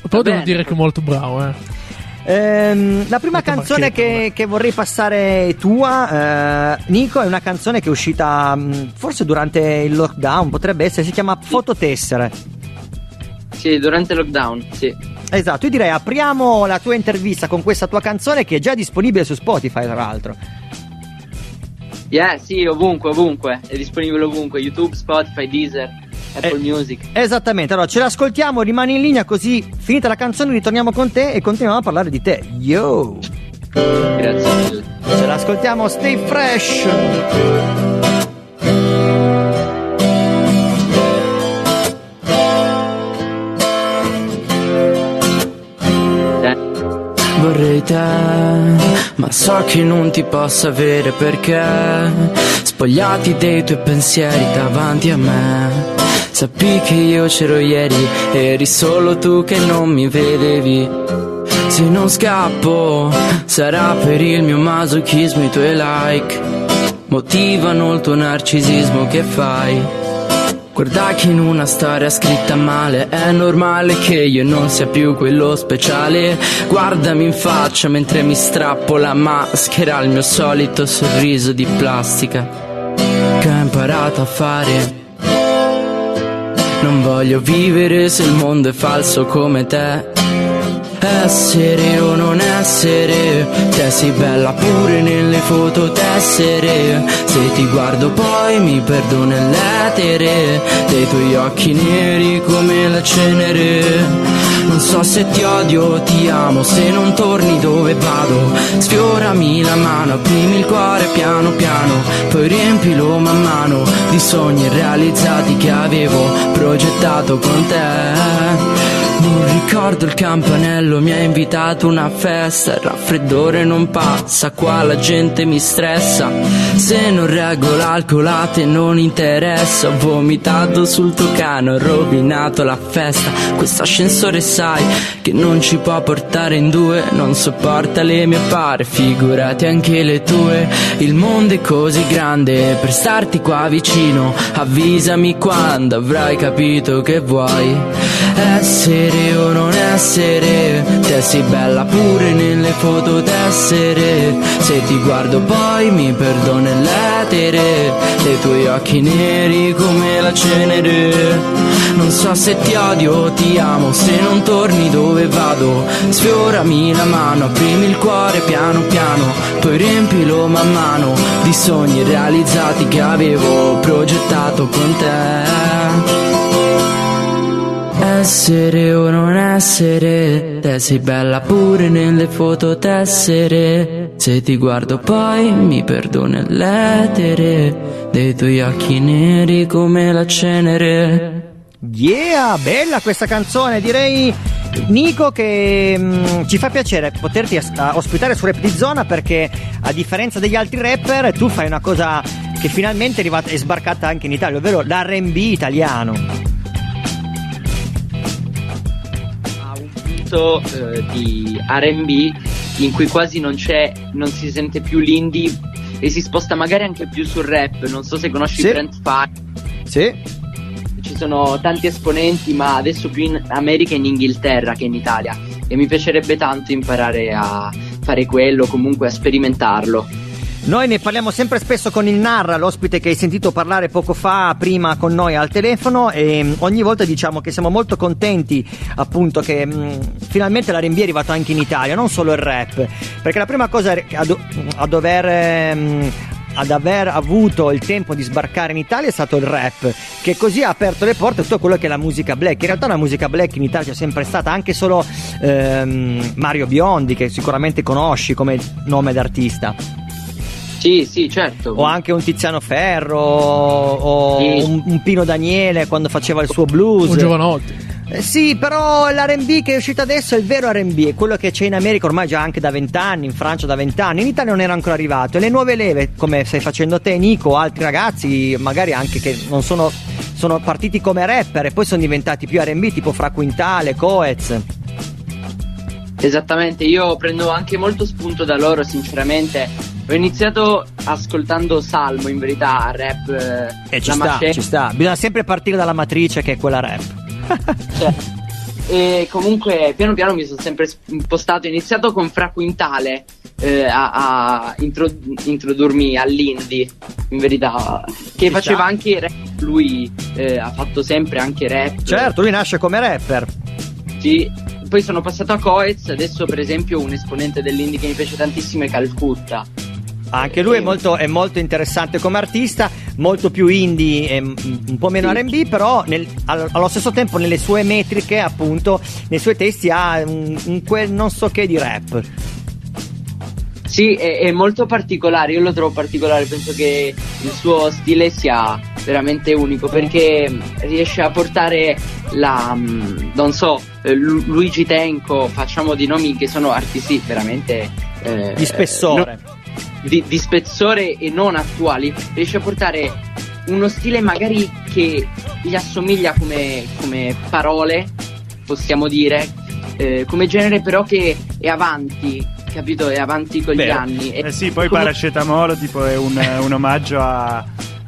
Però devo dire che è molto bravo, la prima canzone che vorrei passare è tua, Nico, è una canzone che è uscita forse durante il lockdown, potrebbe essere, si chiama Fototessere. Sì, durante il lockdown, sì. Esatto, io direi apriamo la tua intervista con questa tua canzone che è già disponibile su Spotify, tra l'altro. Yeah, sì, ovunque, è disponibile ovunque, YouTube, Spotify, Deezer, Apple Music. Esattamente, allora ce l'ascoltiamo, rimani in linea così finita la canzone ritorniamo con te e continuiamo a parlare di te. Yo! Grazie mille. Ce l'ascoltiamo, stay fresh! Vorrei te, ma so che non ti posso avere perché spogliati dei tuoi pensieri davanti a me. Sappi che io c'ero ieri, eri solo tu che non mi vedevi. Se non scappo sarà per il mio masochismo, i tuoi like motivano il tuo narcisismo che fai. Guarda che in una storia scritta male è normale che io non sia più quello speciale. Guardami in faccia mentre mi strappo la maschera, il mio solito sorriso di plastica che ho imparato a fare. Non voglio vivere se il mondo è falso come te. Essere o non essere, te sei bella pure nelle fototessere. Se ti guardo poi mi perdo nell'etere dei tuoi occhi neri come la cenere. Non so se ti odio o ti amo, se non torni dove vado. Sfiorami la mano, aprimi il cuore piano piano, poi riempilo man mano di sogni realizzati che avevo progettato con te. Non ricordo il campanello, mi ha invitato una festa. Il raffreddore non passa, qua la gente mi stressa. Se non reggo l'alcol a te non interessa. Ho vomitato sul tuo cane, ho rovinato la festa. Questo ascensore sai che non ci può portare in due. Non sopporta le mie pare, figurati anche le tue. Il mondo è così grande, per starti qua vicino avvisami quando avrai capito che vuoi. Essere o non essere, te sei bella pure nelle fototessere. Se ti guardo poi mi perdo nell'etere dei tuoi occhi neri come la cenere. Non so se ti odio o ti amo, se non torni dove vado. Sfiorami la mano, aprimi il cuore piano piano, poi riempilo man mano di sogni realizzati che avevo progettato con te. Essere o non essere, te sei bella pure nelle fototessere. Se ti guardo poi mi perdo nell'etere dei tuoi occhi neri come la cenere. Yeah, bella questa canzone, direi, Nico, che ci fa piacere poterti ospitare su Rap di Zona, perché a differenza degli altri rapper tu fai una cosa che finalmente è arrivata e sbarcata anche in Italia, ovvero l'R&B italiano. Di R&B in cui quasi non si sente più l'indie e si sposta magari anche più sul rap. Non so se conosci Brent Fact. Sì. Ci sono tanti esponenti, ma adesso più in America e in Inghilterra che in Italia, e mi piacerebbe tanto imparare a fare quello, comunque a sperimentarlo. Noi ne parliamo sempre spesso con il Nara, l'ospite che hai sentito parlare poco fa prima con noi al telefono, e ogni volta diciamo che siamo molto contenti appunto che finalmente l'R&B è arrivato anche in Italia, non solo il rap, perché la prima cosa a dover ad aver avuto il tempo di sbarcare in Italia è stato il rap, che così ha aperto le porte a tutto quello che è la musica black. In realtà la musica black in Italia c'è sempre stata, anche solo Mario Biondi, che sicuramente conosci come nome d'artista. Sì, sì, certo. O anche un Tiziano Ferro, o sì, un Pino Daniele quando faceva il suo blues, un Giovanotti. Sì, però l'R&B che è uscito adesso è il vero R&B, è quello che c'è in America ormai già anche da 20 anni, in Francia da 20 anni, in Italia non era ancora arrivato. E le nuove leve, come stai facendo te, Nico, o altri ragazzi magari anche che non sono partiti come rapper e poi sono diventati più R&B, tipo Fra Quintale, Coez. Esattamente, io prendo anche molto spunto da loro, sinceramente. Ho iniziato ascoltando Salmo, in verità, rap. E ci sta, bisogna sempre partire dalla matrice che è quella rap. Cioè, e comunque piano piano mi sono sempre impostato. Ho iniziato con Fra Quintale a introdurmi all'indie, in verità, che faceva anche rap. Lui ha fatto sempre anche rap. Certo, lui nasce come rapper. Sì. Poi sono passato a Coez. Adesso, per esempio, un esponente dell'indie che mi piace tantissimo è Calcutta. Anche lui è molto interessante come artista, molto più indie, un po' meno R&B, però allo stesso tempo nelle sue metriche, appunto, nei suoi testi ha quel non so che di rap. Sì, è molto particolare, io lo trovo particolare, penso che il suo stile sia veramente unico, perché riesce a portare Luigi Tenco, facciamo di nomi che sono artisti veramente di spessore. Di spezzore e non attuali, riesce a portare uno stile magari che gli assomiglia come parole, possiamo dire, come genere, però che è avanti, capito? È avanti con gli anni. Sì, poi come... Paracetamolo tipo è un omaggio a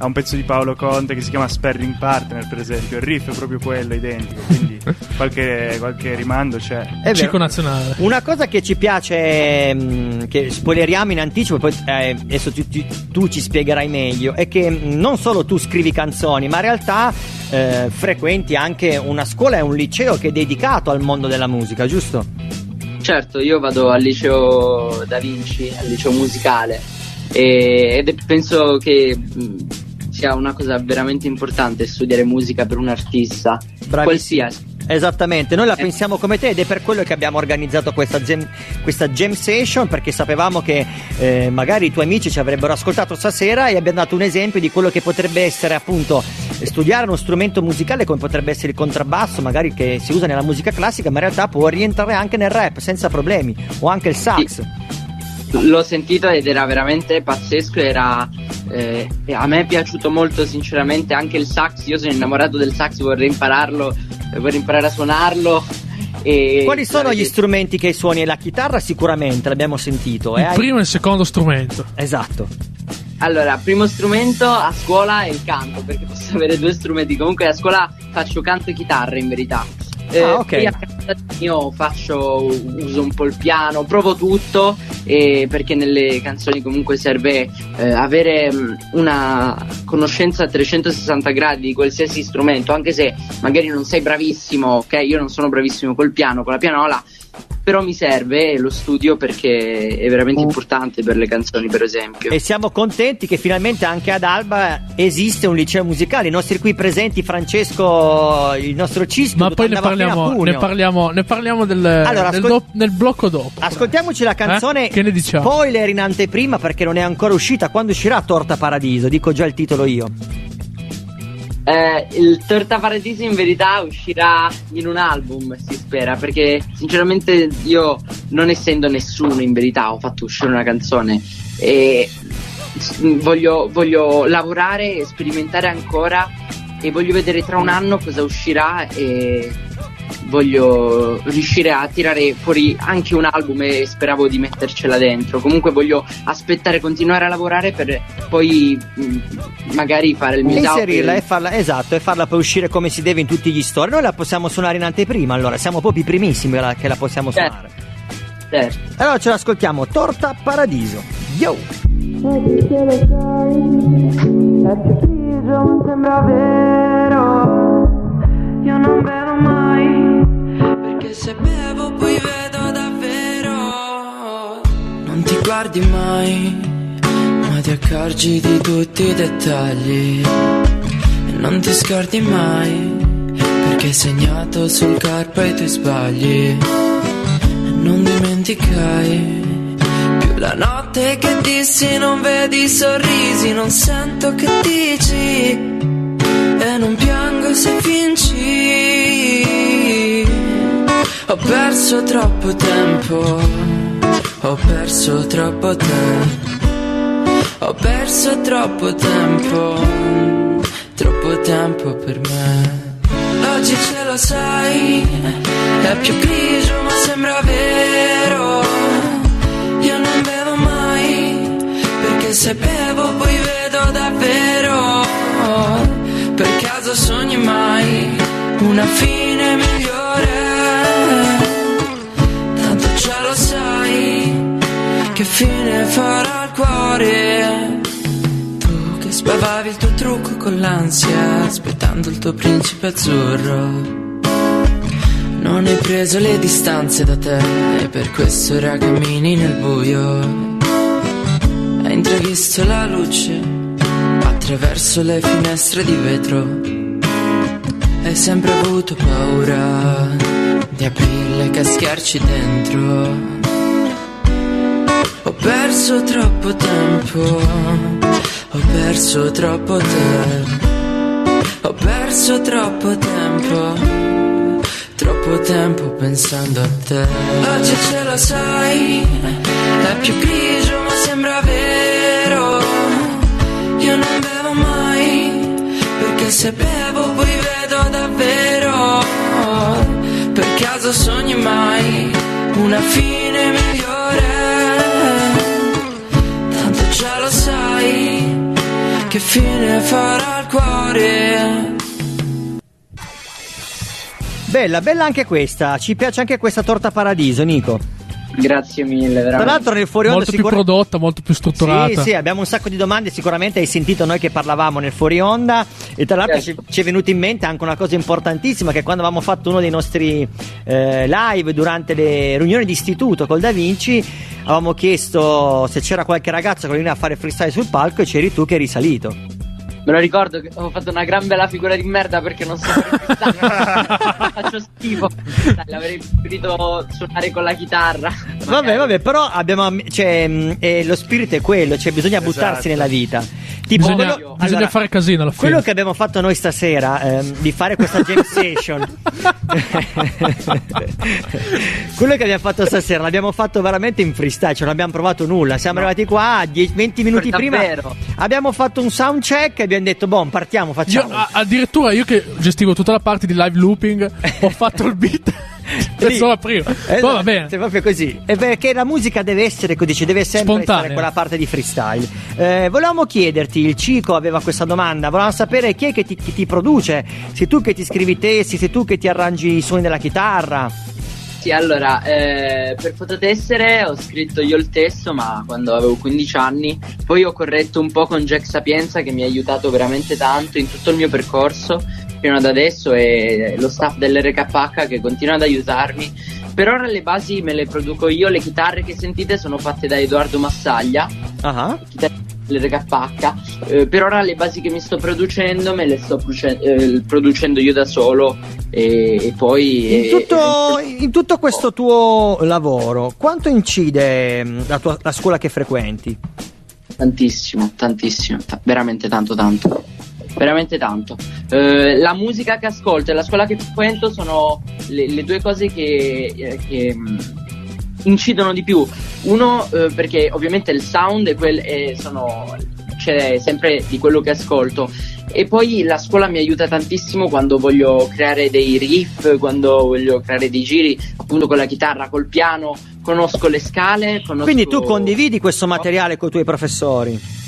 un pezzo di Paolo Conte che si chiama Sparring Partner, per esempio. Il riff è proprio quello, identico, quindi qualche rimando c'è. È Cico Nazionale. Una cosa che ci piace, che spoileriamo in anticipo, poi adesso tu ci spiegherai meglio, è che non solo tu scrivi canzoni, ma in realtà frequenti anche una scuola e un liceo che è dedicato al mondo della musica, giusto? Certo, io vado al liceo Da Vinci, al liceo musicale, ed penso che sia una cosa veramente importante studiare musica per un artista. Bravissimo. Qualsiasi. Esattamente, noi la pensiamo come te, ed è per quello che abbiamo organizzato questa jam session, perché sapevamo che magari i tuoi amici ci avrebbero ascoltato stasera e abbiamo dato un esempio di quello che potrebbe essere, appunto, studiare uno strumento musicale come potrebbe essere il contrabbasso, magari, che si usa nella musica classica, ma in realtà può rientrare anche nel rap senza problemi, o anche il sax. Sì. L'ho sentito ed era veramente pazzesco, a me è piaciuto molto, sinceramente, anche il sax. Io sono innamorato del sax, vorrei imparare a suonarlo. E quali sono gli strumenti che suoni? La chitarra sicuramente, l'abbiamo sentito. Il primo e il secondo strumento. Esatto. Allora, primo strumento a scuola è il canto, perché posso avere due strumenti. Comunque a scuola faccio canto e chitarra, in verità. Okay. Io uso un po' il piano, provo tutto, perché nelle canzoni comunque serve avere una conoscenza a 360 gradi di qualsiasi strumento, anche se magari non sei bravissimo, ok? Io non sono bravissimo col piano, con la pianola, però mi serve lo studio perché è veramente importante per le canzoni, per esempio. E siamo contenti che finalmente anche ad Alba esiste un liceo musicale. I nostri qui presenti, Francesco, il nostro cisko. Ma poi ne parliamo nel blocco dopo. Ascoltiamoci la canzone. Che ne diciamo? Spoiler in anteprima, perché non è ancora uscita. Quando uscirà Torta Paradiso? Dico già il titolo io. Il Torta Paradiso in verità uscirà in un album, si spera, perché sinceramente io, non essendo nessuno, in verità ho fatto uscire una canzone e voglio lavorare e sperimentare ancora, e voglio vedere tra un anno cosa uscirà, e voglio riuscire a tirare fuori anche un album, e speravo di mettercela dentro. Comunque voglio aspettare, continuare a lavorare per poi magari fare il meetup, inserirla e farla, esatto, e farla poi uscire come si deve in tutti gli store. Noi la possiamo suonare in anteprima, allora siamo proprio i primissimi che la possiamo suonare. Certo. Allora ce l'ascoltiamo, Torta Paradiso. Yo! Non sembra vero, io non bevo mai, perché se bevo poi vedo davvero. Non ti guardi mai, ma ti accorgi di tutti i dettagli e non ti scordi mai, perché hai segnato sul corpo i tuoi sbagli e non dimenticai più la notte che dissi, non vedi sorrisi, non sento che dici e non piango se vinci. Ho perso troppo tempo, ho perso troppo tempo, ho perso troppo tempo per me. Oggi il cielo, sai, è più grigio ma sembra vero. Io non bevo mai, perché se bevo poi vedo davvero. Per caso sogni mai una fine migliore? Tanto già lo sai che fine farà il cuore. Tu che spavavi il tuo trucco con l'ansia, aspettando il tuo principe azzurro. Non hai preso le distanze da te e per questo ora cammini nel buio. Hai intravisto la luce attraverso le finestre di vetro. Hai sempre avuto paura di aprirle e cascarci dentro. Ho perso troppo tempo, ho perso troppo tempo, ho perso troppo tempo pensando a te. Oggi ce lo sai, è più grigio ma sembra vero. Io non bevo mai, perché se bevo poi vedo davvero. Per caso sogni mai una fine migliore? Già lo sai che fine farà il cuore. Bella, bella anche questa. Ci piace anche questa torta paradiso, Nico. Grazie mille, veramente. Tra l'altro nel fuori onda molto più prodotta, molto più strutturata. Sì, sì, abbiamo un sacco di domande, sicuramente hai sentito noi che parlavamo nel fuori onda. E tra l'altro ci è venuta in mente anche una cosa importantissima, che quando avevamo fatto uno dei nostri live durante le riunioni di istituto col Da Vinci, avevamo chiesto se c'era qualche ragazzo che veniva a fare freestyle sul palco e c'eri tu che eri risalito. Me lo ricordo che ho fatto una gran bella figura di merda perché non so freestyle. Faccio schifo. Avrei preferito suonare con la chitarra. Vabbè, vabbè, però abbiamo, cioè, lo spirito è quello, cioè bisogna buttarsi nella vita. Tipo bisogna, quello, bisogna allora, fare casino alla fine. Quello che abbiamo fatto noi stasera, di fare questa jam session. Quello che abbiamo fatto stasera l'abbiamo fatto veramente in freestyle, cioè non abbiamo provato nulla. Siamo arrivati qua 20 minuti prima, abbiamo fatto un sound check e abbiamo detto boh, partiamo, facciamo. Io, addirittura io che gestivo tutta la parte di live looping ho fatto il beat. Solo prima. Esatto, va bene. È proprio così. È perché la musica deve essere così, deve sempre spontanea, essere quella parte di freestyle. Volevamo chiederti, il Cico aveva questa domanda, volevamo sapere chi è che ti produce, sei tu che ti scrivi i testi, sei tu che ti arrangi i suoni della chitarra. Sì, allora, per Fototessere ho scritto io il testo, ma quando avevo 15 anni. Poi ho corretto un po' con Jack Sapienza, che mi ha aiutato veramente tanto in tutto il mio percorso fino ad adesso, e lo staff dell'RKH che continua ad aiutarmi. Per ora le basi me le produco io, le chitarre che sentite sono fatte da Edoardo Massaglia, dell'RKH. Per ora le basi che mi sto producendo me le sto producendo io da solo, e poi in tutto questo tuo lavoro quanto incide la scuola che frequenti? Tantissimo, veramente tanto. La musica che ascolto e la scuola che frequento sono le due cose che incidono di più. Uno, perché ovviamente il sound è c'è sempre di quello che ascolto, e poi la scuola mi aiuta tantissimo quando voglio creare dei riff, quando voglio creare dei giri, appunto con la chitarra, col piano, conosco le scale, Quindi tu condividi questo materiale con i tuoi professori?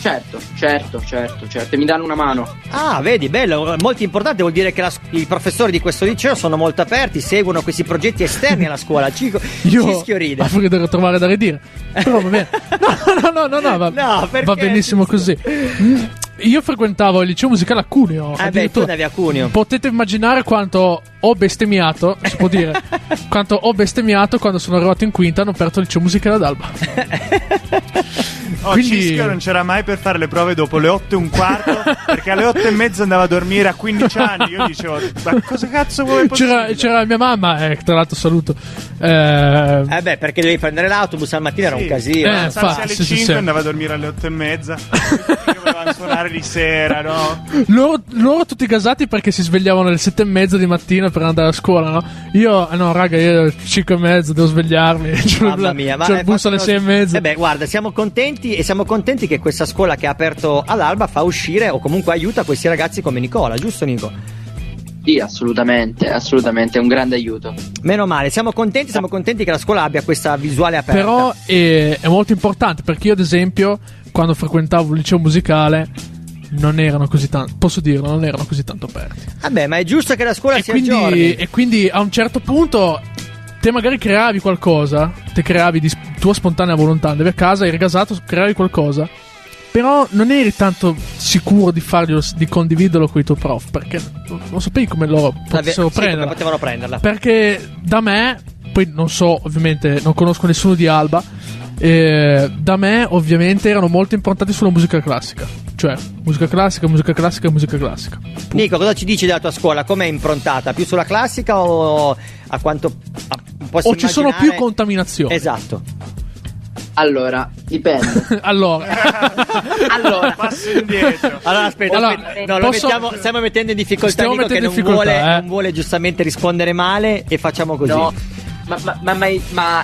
Certo, mi danno una mano. Ah, vedi, bello, molto importante. Vuol dire che i professori di questo liceo sono molto aperti, seguono questi progetti esterni alla scuola. Cischio ride. Ma perché devo trovare da ridire? Però va bene. Va benissimo così. Io frequentavo il liceo musicale a Cuneo. Tu andavi a Cuneo. Potete immaginare quanto ho bestemmiato, si può dire, quando sono arrivato in quinta, hanno aperto il liceo musicale ad Alba. Quindi... Cischio non c'era mai per fare le prove dopo le 8 e un quarto, perché alle 8 e mezza andava a dormire a 15 anni. Io dicevo, ma cosa cazzo vuoi? C'era mia mamma, tra l'altro saluto, beh, perché dovevi prendere l'autobus al mattino, sì, era un casino. Alle 5 andava a dormire alle 8 e mezza. Perché volevano suonare di sera, no? Loro tutti gasati perché si svegliavano alle 7 e mezza di mattina per andare a scuola, no? Io, no raga, io alle 5 e mezza devo svegliarmi. Mamma mia, c'è il bus alle 6 e mezza. Beh, guarda, siamo contenti, e siamo contenti che questa scuola che ha aperto all'alba fa uscire, o comunque aiuta questi ragazzi come Nicola, giusto Nico? Sì, assolutamente, assolutamente, è un grande aiuto. Meno male, siamo contenti che la scuola abbia questa visuale aperta. Però è molto importante, perché io ad esempio quando frequentavo il liceo musicale non erano così tanto, posso dirlo, non erano così tanto aperti. Vabbè, ma è giusto che la scuola si aggiorni. E quindi a un certo punto te magari creavi qualcosa, te creavi di tua spontanea volontà, andavi a casa, eri gasato, creavi qualcosa, però non eri tanto sicuro di farglielo, di condividerlo con i tuoi prof, perché non sapevi come loro potessero prenderla. Perché da me, poi non so, ovviamente non conosco nessuno di Alba, da me ovviamente erano molto importanti sulla musica classica, cioè musica classica. Nico, cosa ci dici della tua scuola? Com'è improntata? Più sulla classica o a quanto posso immaginare? O ci sono più contaminazioni? Esatto. Allora, dipende. Allora, passo indietro. Allora, aspetta. No, stiamo mettendo in difficoltà Nico, che non vuole giustamente rispondere male, e facciamo così. No. Ma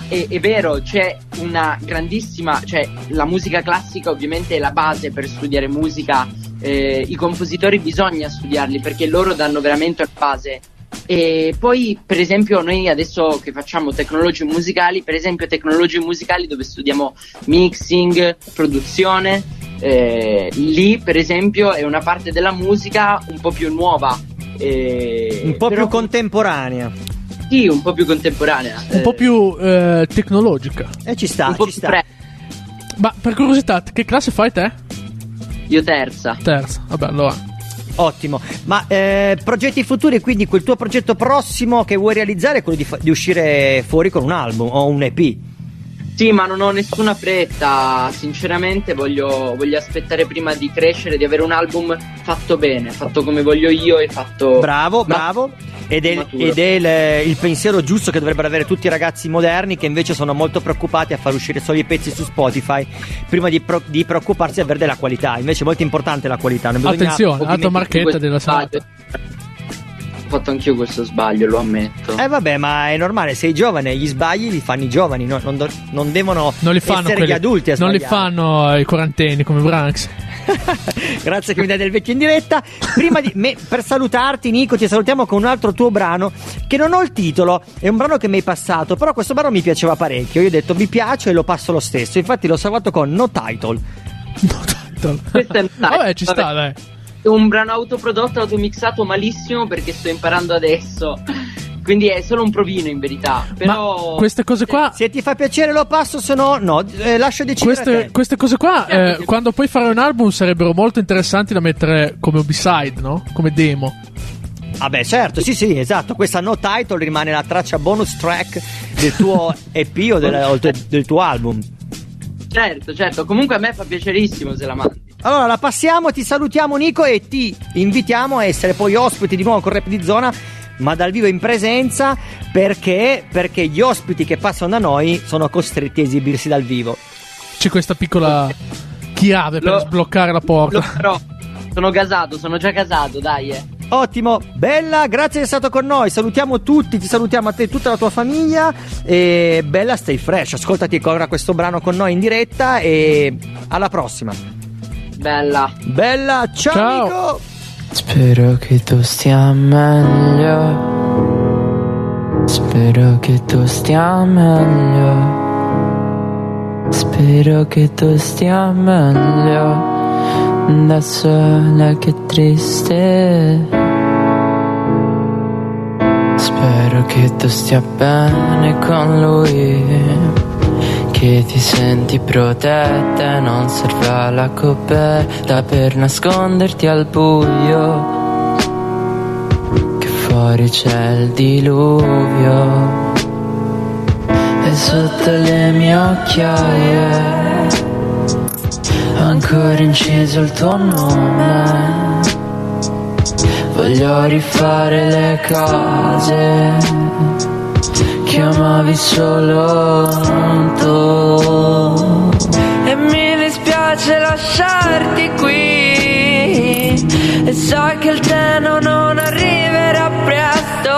è vero, c'è una grandissima, cioè la musica classica ovviamente è la base per studiare musica, i compositori bisogna studiarli perché loro danno veramente la base. E poi per esempio noi adesso che facciamo tecnologie musicali dove studiamo mixing, produzione, lì per esempio è una parte della musica un po' più nuova, più contemporanea. Sì, un po' più contemporanea, un po' più tecnologica. Ci sta, un po' ci sta. Ma per curiosità, che classe fai te? Io terza. Vabbè, allora ottimo. Ma progetti futuri, quindi quel tuo progetto prossimo che vuoi realizzare è quello di uscire fuori con un album o un EP? Sì, ma non ho nessuna fretta, sinceramente voglio aspettare prima di crescere, di avere un album fatto bene, fatto come voglio io e fatto... Bravo. Ed è il pensiero giusto che dovrebbero avere tutti i ragazzi moderni, che invece sono molto preoccupati a far uscire solo i pezzi su Spotify prima di preoccuparsi di avere della qualità. Invece è molto importante la qualità. Attenzione, alta marchetta della salata. Ho fatto anch'io questo sbaglio, lo ammetto. Vabbè, ma è normale, sei giovane, gli sbagli li fanno i giovani, non devono essere gli adulti a sbagliare. Non li fanno i quarantenni come Brax. Grazie che mi dai del vecchio in diretta. Per salutarti Nico, ti salutiamo con un altro tuo brano che non ho il titolo, è un brano che mi hai passato, però questo brano mi piaceva parecchio, io ho detto mi piace e lo passo lo stesso, infatti l'ho salvato con No Title. Vabbè, ci sta, dai. È un brano autoprodotto, automixato malissimo perché sto imparando adesso, quindi è solo un provino in verità. Però ma queste cose qua, se ti fa piacere lo passo, se no no, lascio decidere queste cose qua, quando poi fare un album sarebbero molto interessanti da mettere come B-side, no? Come demo. Vabbè, certo, sì, esatto. Questa No Title rimane la traccia bonus track del tuo EP o del tuo album. Certo, comunque a me fa piacerissimo se la mandi. Allora la passiamo, ti salutiamo Nico e ti invitiamo a essere poi ospiti di nuovo con Rap di Zona, ma dal vivo in presenza, perché gli ospiti che passano da noi sono costretti a esibirsi dal vivo. C'è questa piccola chiave per sbloccare la porta. Però sono già gasato, dai. Ottimo, Bella, grazie di essere stato con noi, salutiamo tutti, ti salutiamo a te e tutta la tua famiglia, e Bella, stay fresh, ascoltati ancora questo brano con noi in diretta e alla prossima. Bella, ciao amico. Spero che tu stia meglio, spero che tu stia meglio, spero che tu stia meglio, da sola che triste. Spero che tu stia bene con lui, che ti senti protetta e non serva la coperta per nasconderti al buio, che fuori c'è il diluvio e sotto le mie occhiaie ancora inciso il tuo nome. Voglio rifare le cose che amavi solo tu. E mi dispiace lasciarti qui, e so che il treno non arriverà presto.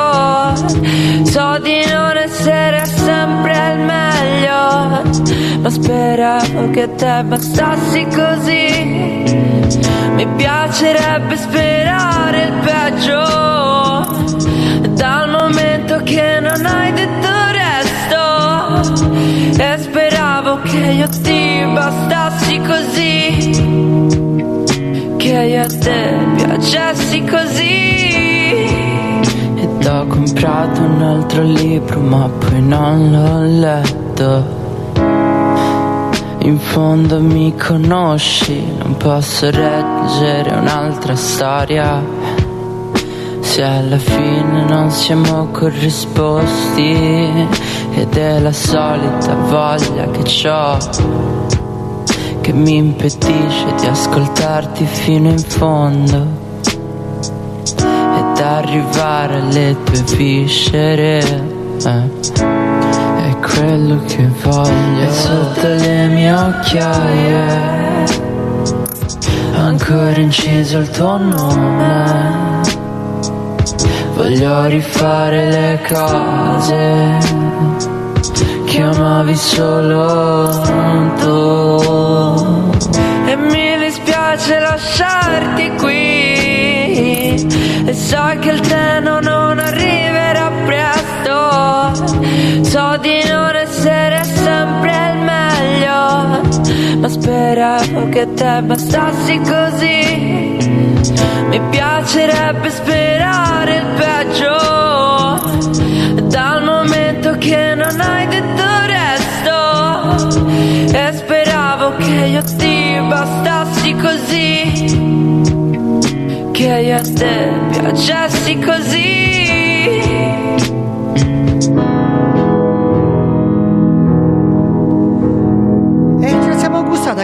So di non essere sempre il meglio, ma speravo che a te bastassi così. Mi piacerebbe sperare il peggio, dal momento che non hai detto resto. E speravo che io ti bastassi così, che io a te piacessi così. Ed ho comprato un altro libro ma poi non l'ho letto. In fondo mi conosci, non posso reggere un'altra storia. Se alla fine non siamo corrisposti, ed è la solita voglia che c'ho che mi impedisce di ascoltarti fino in fondo ed arrivare alle tue viscere. Quello che voglio è sotto le mie occhiaie, ancora inciso il tuo nome. Voglio rifare le cose che amavi solo tu. E mi dispiace lasciarti qui, e so che il treno non arriverà presto. So di non essere sempre il meglio, ma speravo che a te bastassi così. Mi piacerebbe sperare il peggio, dal momento che non hai detto resto. E speravo che io ti bastassi così, che io a te piacessi così.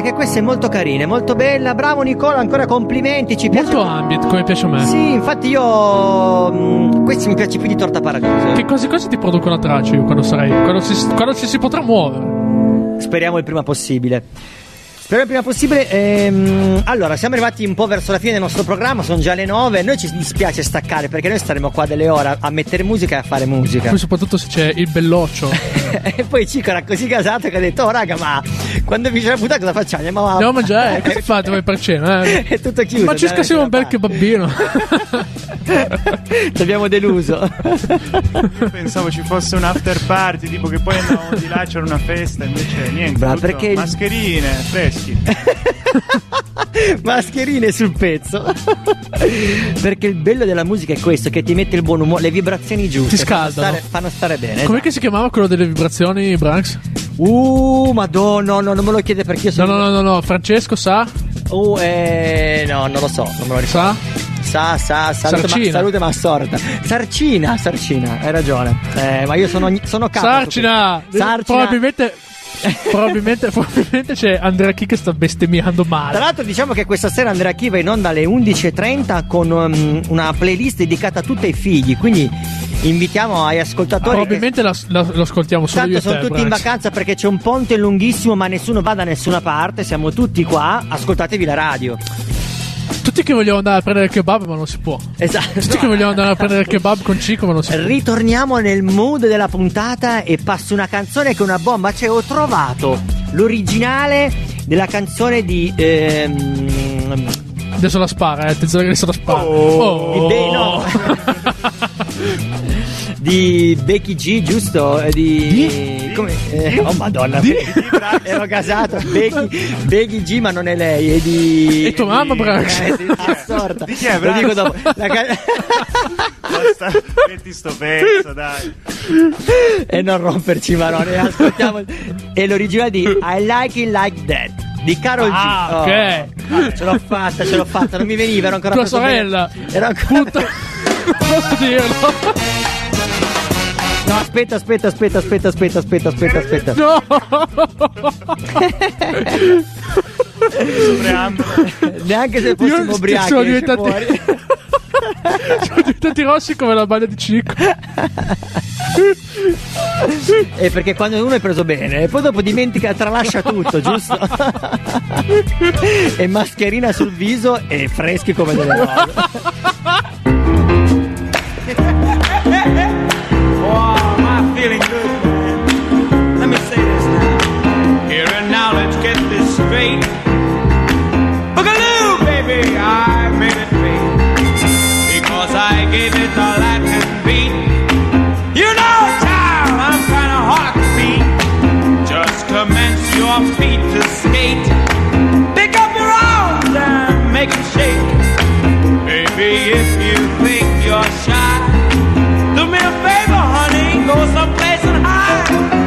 Che questa è molto carina, è molto bella. Bravo Nicola, ancora complimenti. Ci piace molto ambient, come piace a me. Sì, infatti io questi mi piace più di Torta Paradiso. Che cose ti producono a traccia io quando ci si potrà muovere. Speriamo il prima possibile. Allora, siamo arrivati un po' verso la fine del nostro programma, sono già le 9. Noi ci dispiace staccare perché noi staremo qua delle ore a mettere musica e a fare musica. Poi soprattutto se c'è il belloccio. E poi Cico era così casato che ha detto: oh raga, ma quando vi c'è la puttana cosa facciamo? Andiamo a mangiare, cosa fate voi per cena? È tutto chiuso. Ma ci scassiamo un bel kebabino. Ci abbiamo deluso. Io pensavo ci fosse un after party, tipo che poi andavamo di là, c'era una festa, invece niente. Ma perché mascherine, fresche. Mascherine sul pezzo. Perché il bello della musica è questo, che ti mette il buon umore, le vibrazioni giuste ti scaldano, fanno stare bene. Com'è che si chiamava quello delle vibrazioni, Brax? Madonna, no, non me lo chiede perché io sono. No, Francesco sa? No, non lo so, non me lo ricordo. Sa, salute ma assorta. Sarcina, hai ragione. Ma io sono capo. Sarcina. Probabilmente c'è Andrea Chi che sta bestemmiando male. Tra l'altro diciamo che questa sera Andrea Chi va in onda alle 11:30 con una playlist dedicata a tutti i figli, quindi invitiamo agli ascoltatori. Probabilmente lo ascoltiamo solo io e te. Sono tutti in vacanza perché c'è un ponte lunghissimo, ma nessuno va da nessuna parte, siamo tutti qua, ascoltatevi la radio. Tutti che vogliamo andare a prendere il kebab ma non si può. Esatto. Tutti che vogliamo andare a prendere il kebab con Cico ma non si può. Ritorniamo nel mood della puntata e passo una canzone che è una bomba. Cioè, ho trovato l'originale della canzone di adesso la spara, attenzione che adesso la spara. Di Becky G, giusto? Oh madonna, ero casato. Becky G, ma non è lei, è di. E tua mamma, Brax? Assorta. Di chi è, Brax? Lo dico dopo. Metti sto pezzo, dai. E non romperci, Marone. Ascoltiamo. È l'originale di I Like It Like That di Karol G. Ok. Ce l'ho fatta, non mi veniva, ero ancora. Tua sorella. Era ancora. Puta. Posso dirlo? No, aspetta. No! Neanche se fossimo ubriachi sono diventati fuori. Sono diventati rossi come la banda di Cicco. E perché quando uno è preso bene, poi dopo dimentica, tralascia tutto, giusto? E mascherina sul viso e freschi come delle robe. Wow, my feeling good. Let me say this now. Here and now, let's get this straight. Boogaloo, baby, I made it big because I gave it the Latin beat. You know, child, I'm kind of hard to beat. Just commence your feet to skate. Pick up your arms and make them shake. Baby, if you think you're shy, do me a favor, honey, go someplace and hide.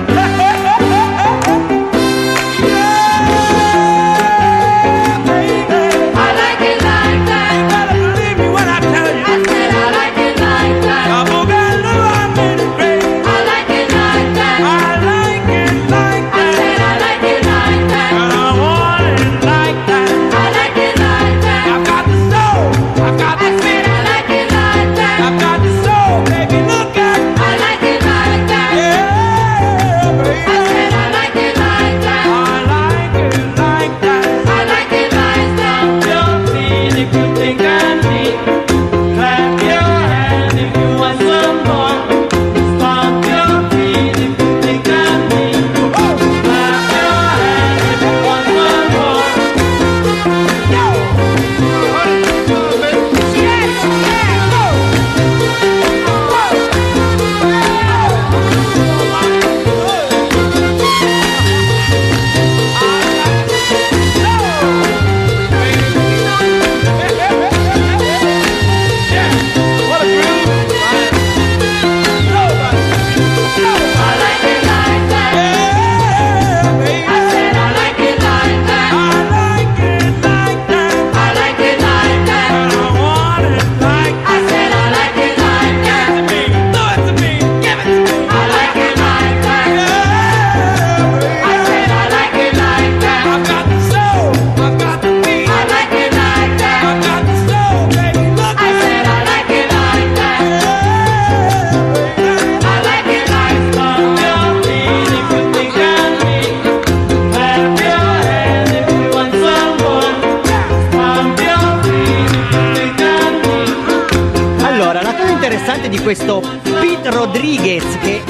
Questo Peter Rodriguez che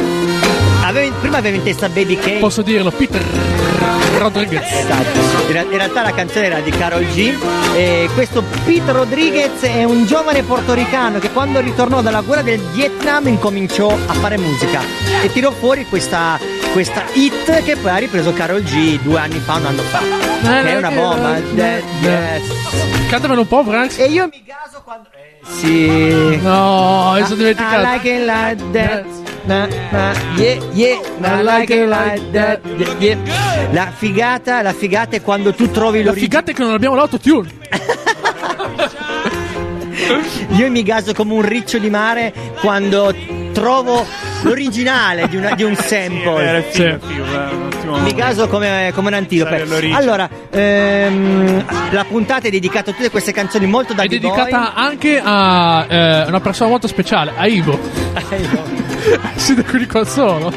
prima aveva in testa Baby K. Posso dirlo, Peter Rodriguez. Esatto. In realtà la canzone era di Karol G. E questo Peter Rodriguez è un giovane portoricano che quando ritornò dalla guerra del Vietnam incominciò a fare musica e tirò fuori questa hit che poi ha ripreso Karol G 2 anni fa, un anno fa. Che è una bomba. Cantamelo un po', Brax. E io mi gaso quando... Sì. No, mi sono dimenticato. I like it like that. Na, na, yeah, yeah. I like it like that. Yeah, yeah. La figata è quando tu trovi l'origine. La figata è che non abbiamo l'autotune. Io mi gaso come un riccio di mare quando trovo l'originale di un sample. Sì, mi caso come un antilope. Allora, la puntata è dedicata a tutte queste canzoni molto da David Bowie. È dedicata anche a una persona molto speciale, a Ivo. Siete qui di Quazzolo.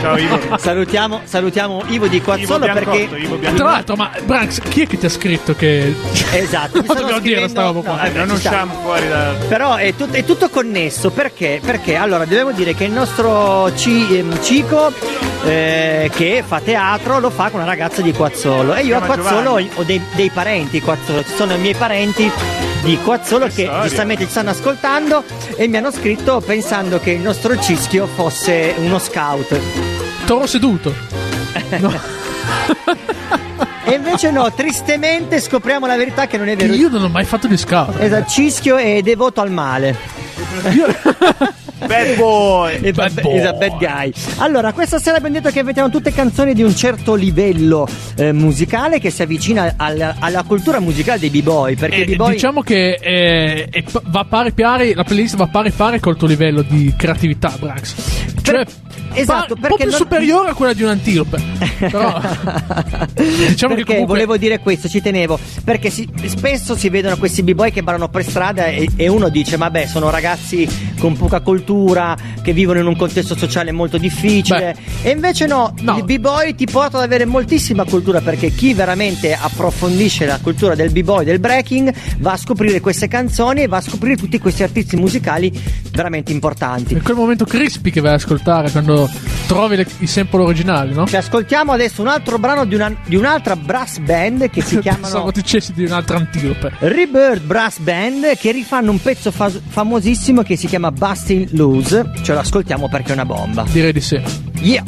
Ciao Ivo. Salutiamo Ivo di Quazzolo perché tra l'altro, ma Brax, chi è che ti ha scritto che... Esatto. Mi dobbiamo dire, stavamo qua. Non usciamo fuori da... Però è tutto connesso, perché allora dobbiamo dire che il nostro Cico che fa teatro lo fa con una ragazza di Quazzolo e io a Quazzolo ho dei parenti Quazzolo, ci sono i miei parenti di Quazzolo che giustamente ci stanno ascoltando e mi hanno scritto pensando che il nostro Cischio fosse uno scout. Toro seduto. No. E invece no, tristemente scopriamo la verità che non è vero. Io non ho mai fatto gli scout. Esatto, Cischio è devoto al male. Bad boy, is a bad guy. Allora, questa sera abbiamo detto che mettiamo tutte canzoni di un certo livello musicale che si avvicina alla cultura musicale dei b-boy, perché b-boy... Diciamo che va pari pari, la playlist va pari pari col tuo livello di creatività, Brax. Cioè esatto, un po' più superiore a quella di un antilope. Però diciamo perché che comunque... volevo dire questo, ci tenevo, perché spesso si vedono questi b-boy che barano per strada e uno dice vabbè, sono ragazzi con poca cultura che vivono in un contesto sociale molto difficile. Beh, e invece no, il b-boy ti porta ad avere moltissima cultura, perché chi veramente approfondisce la cultura del b-boy, del breaking, va a scoprire queste canzoni e va a scoprire tutti questi artisti musicali veramente importanti. È quel momento crispy che vai ad ascoltare quando trovi i sample originali, no? Ci ascoltiamo adesso un altro brano di un'altra brass band che si chiamano... Pensavo ti cessi di un'altra antilope. Rebirth Brass Band, che rifanno un pezzo famosissimo che si chiama Bustin' Loose. Ce lo ascoltiamo perché è una bomba. Direi di sì. Yeah!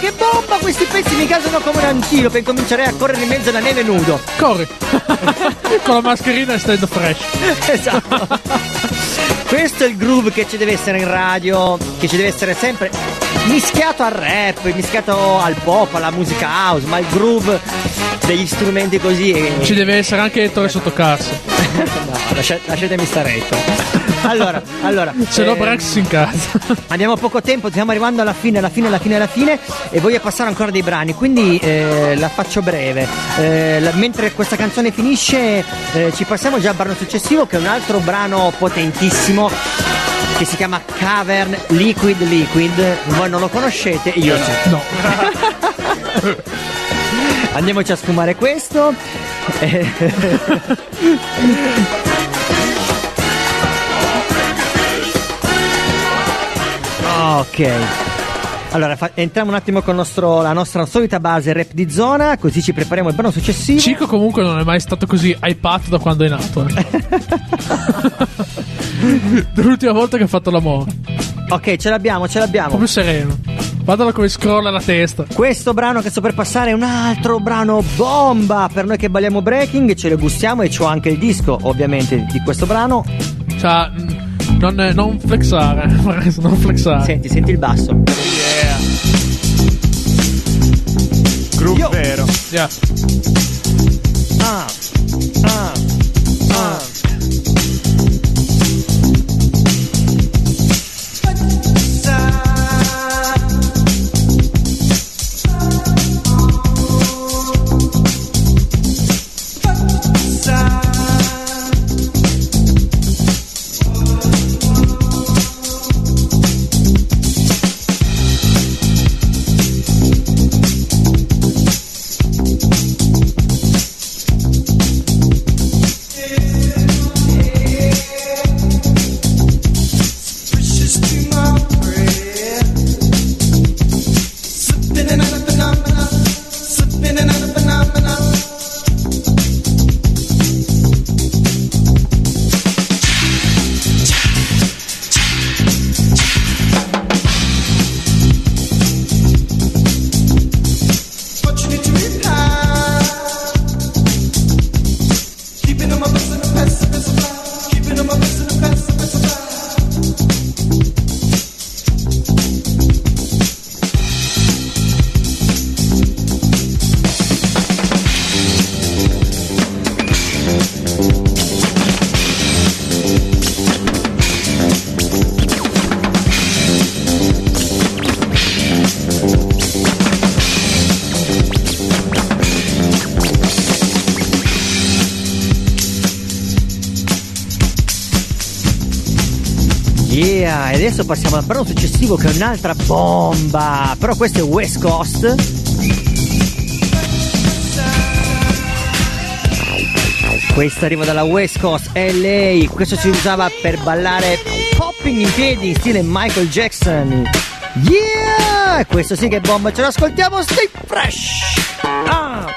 Che bomba, questi pezzi mi casano come un antilope, incomincerei a correre in mezzo alla neve nudo. Corri con la mascherina e stando fresh. Esatto. Questo è il groove che ci deve essere in radio, che ci deve essere sempre mischiato al rap, mischiato al pop, alla musica house, ma il groove degli strumenti così e... ci deve essere anche Ettore Sottocarso. No, lasciatemi stare Ettore. Allora, ce l'ho Brax in casa. Abbiamo poco tempo, stiamo arrivando alla fine e voglio passare ancora dei brani, quindi la faccio breve. Mentre questa canzone finisce, ci passiamo già al brano successivo, che è un altro brano potentissimo che si chiama Cavern Liquid. Voi non lo conoscete, io no. Andiamoci a sfumare questo. Ok, allora entriamo un attimo con la nostra solita base rap di zona, così ci prepariamo il brano successivo. Cico comunque non è mai stato così hypato da quando è nato. L'ultima volta che ha fatto l'amore. Ok, ce l'abbiamo. Proprio sereno. Guardalo come scrolla la testa. Questo brano che sto per passare è un altro brano bomba per noi che balliamo breaking, ce lo gustiamo e c'ho anche il disco ovviamente di questo brano. Ciao. Non flexare. Senti il basso. yeah. Gruppo vero. Yeah. Adesso passiamo al brano successivo che è un'altra bomba, però questo è West Coast. Questa arriva dalla West Coast LA. Questo si usava per ballare popping in piedi in stile Michael Jackson. Yeah! Questo sì che è bomba, ce l'ascoltiamo, stay fresh! Ah!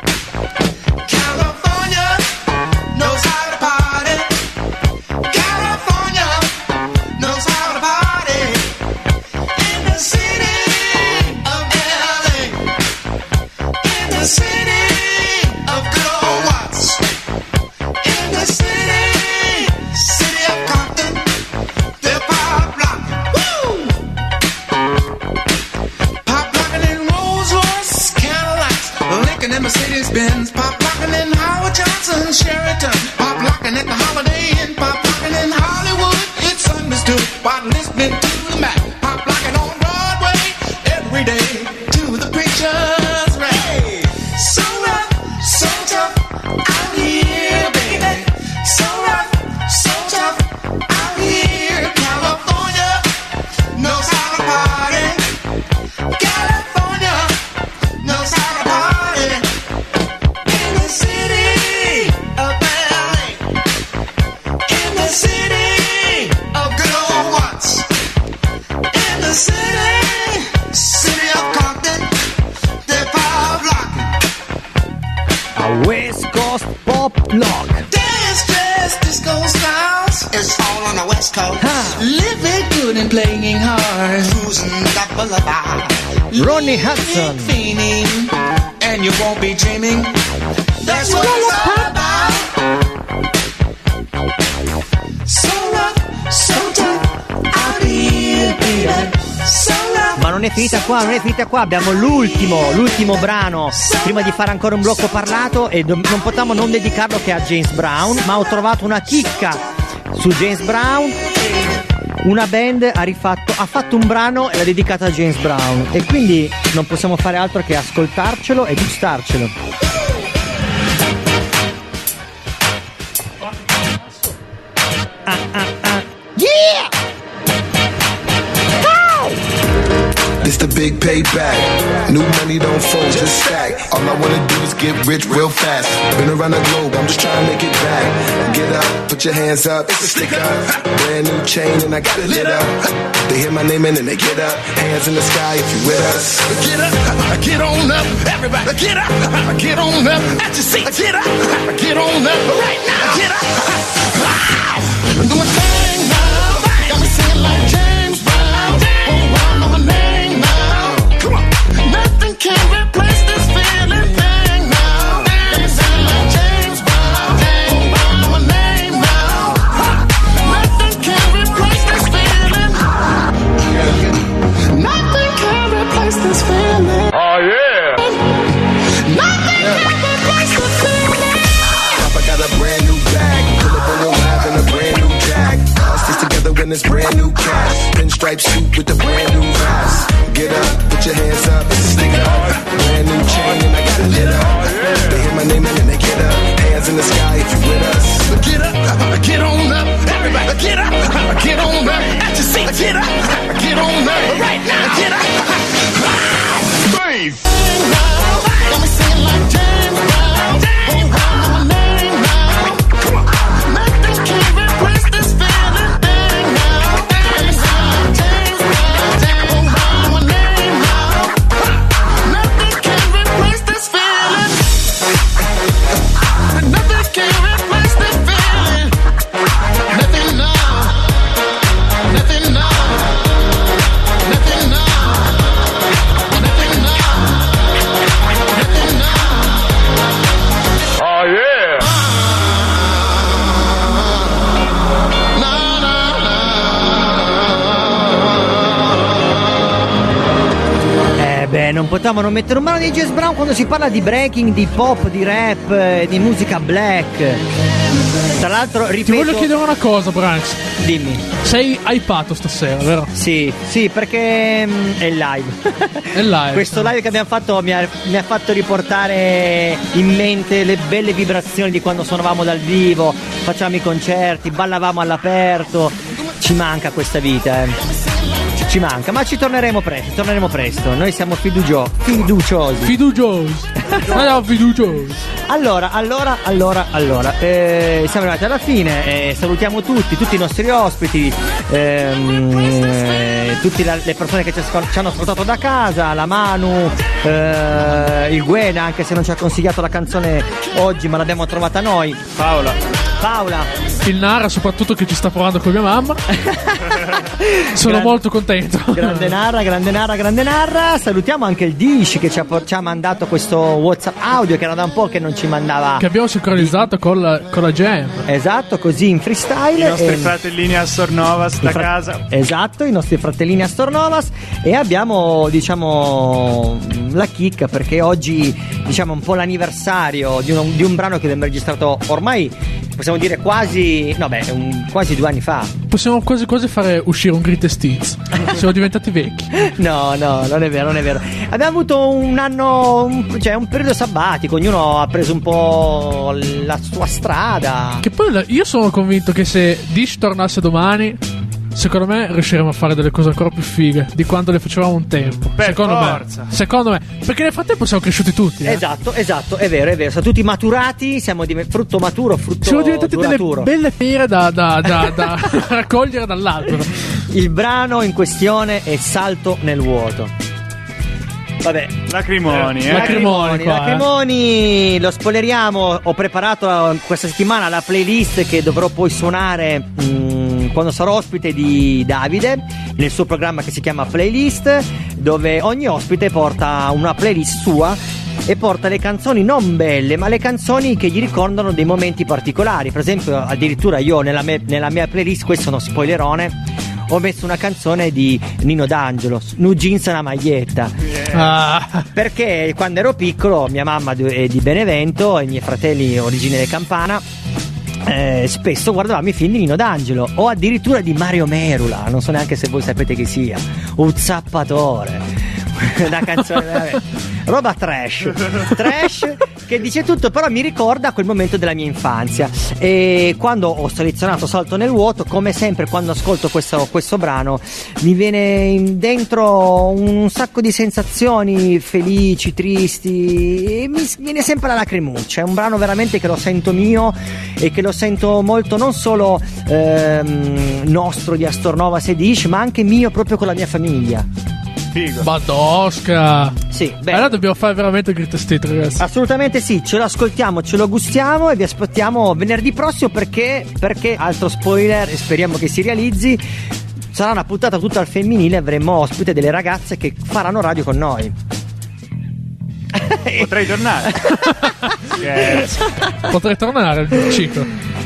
Non è finita qua, abbiamo l'ultimo brano prima di fare ancora un blocco parlato, e non potevamo non dedicarlo che a James Brown, ma ho trovato una chicca su James Brown. Una band ha fatto un brano e l'ha dedicato a James Brown, e quindi non possiamo fare altro che ascoltarcelo e gustarcelo. Big payback, new money don't fold, just stack. All I wanna do is get rich real fast. Been around the globe, I'm just trying to make it back. Get up, put your hands up, it's a stick up. Brand new chain and I got it lit up. They hear my name and then they get up. Hands in the sky if you with us. Get up, get on up, everybody. Get up, get on up, at your seat. Get up, get on up, right now. Get up, wow. I'm doing things now, got me singing like James Brown. Oh, I know my name. Can't replace this feeling thing now. Let me sound like James Brown. Oh, I know my name now. Nothing can replace this feeling. Nothing can replace. this brand new cash. Pinstripe suit with the brand new vest. Get up, put your hands up, stick it up. Brand new chain and I got it lit up. They hear my name and then they get up. Hands in the sky if you with us. Get up, get on up, everybody. Get on up, at your seat. Get on up, right now. Get up, James Brown, let me sing it like James Brown. James Brown, my name now. Come on, nothing can replace this feeling thing now. Let me sing it like James Brown. James Brown, my name now. Nothing can replace this feeling. Nothing can replace this feeling. Nothing now. Nothing now. Nothing now. Beh, non potevamo non mettere un brano di James Brown quando si parla di breaking, di pop, di rap, di musica black. Tra l'altro, ripeto... Ti voglio chiedere una cosa, Brax. Dimmi. Sei hypato stasera, vero? Sì, sì, perché è live. È live. Questo live che abbiamo fatto mi ha fatto riportare in mente le belle vibrazioni di quando suonavamo dal vivo, facciamo i concerti, ballavamo all'aperto. Ci manca questa vita, Ci manca, ma ci torneremo presto. Noi siamo fiduciosi. Fiduciosi. Allora. Siamo arrivati alla fine. Salutiamo tutti i nostri ospiti, tutte le persone che ci hanno ascoltato da casa, la Manu, il Guena, anche se non ci ha consigliato la canzone oggi, ma l'abbiamo trovata noi. Paola. Il Nara soprattutto, che ci sta provando con mia mamma. Sono molto contento. Grande Nara. Salutiamo anche il Dish che ci ha mandato questo WhatsApp audio che era da un po' che non ci mandava, che abbiamo sincronizzato con la Jam. Esatto, così in freestyle. I nostri fratellini Astornova da casa. Esatto, i nostri fratellini Astornova. E abbiamo, diciamo, la chicca perché oggi, diciamo, un po' l'anniversario di un brano che abbiamo registrato ormai, possiamo dire quasi 2 anni fa. Possiamo quasi fare uscire un Greatest Hits. Siamo diventati vecchi. No, non è vero. Abbiamo avuto un anno, un periodo sabbatico. Ognuno ha preso un po' la sua strada. Che poi io sono convinto che se Dish tornasse domani, secondo me riusciremo a fare delle cose ancora più fighe di quanto le facevamo un tempo. Secondo me, perché nel frattempo siamo cresciuti tutti. Esatto, è vero. Siamo tutti maturati, siamo frutto maturo, siamo diventati delle belle pere da raccogliere dall'albero. Il brano in questione è Salto nel vuoto. Vabbè, Lacrimoni. Lo spoileriamo. Ho preparato questa settimana la playlist che dovrò poi suonare quando sarò ospite di Davide nel suo programma che si chiama Playlist, dove ogni ospite porta una playlist sua e porta le canzoni non belle, ma le canzoni che gli ricordano dei momenti particolari. Per esempio, addirittura io nella mia playlist, questo è uno spoilerone, ho messo una canzone di Nino D'Angelo, Nu Jeans e una maglietta. Perché quando ero piccolo mia mamma è di Benevento e i miei fratelli origine Campana. Spesso guardavamo i film di Nino D'Angelo o addirittura di Mario Merula, non so neanche se voi sapete chi sia, un zappatore, una canzone veramente roba trash che dice tutto, però mi ricorda quel momento della mia infanzia. E quando ho selezionato Salto nel vuoto, come sempre quando ascolto questo brano mi viene dentro un sacco di sensazioni felici, tristi, e mi viene sempre la lacrimuccia. È un brano veramente che lo sento mio e che lo sento molto, non solo nostro di Astornova e Dish, ma anche mio proprio con la mia famiglia. Figo. Badosca. Sì, bene. Allora dobbiamo fare veramente il Greatest Hits, ragazzi. Assolutamente sì, ce lo ascoltiamo, ce lo gustiamo e vi aspettiamo venerdì prossimo perché altro spoiler, speriamo che si realizzi. Sarà una puntata tutta al femminile, avremo ospite delle ragazze che faranno radio con noi. Potrei tornare al ciclo.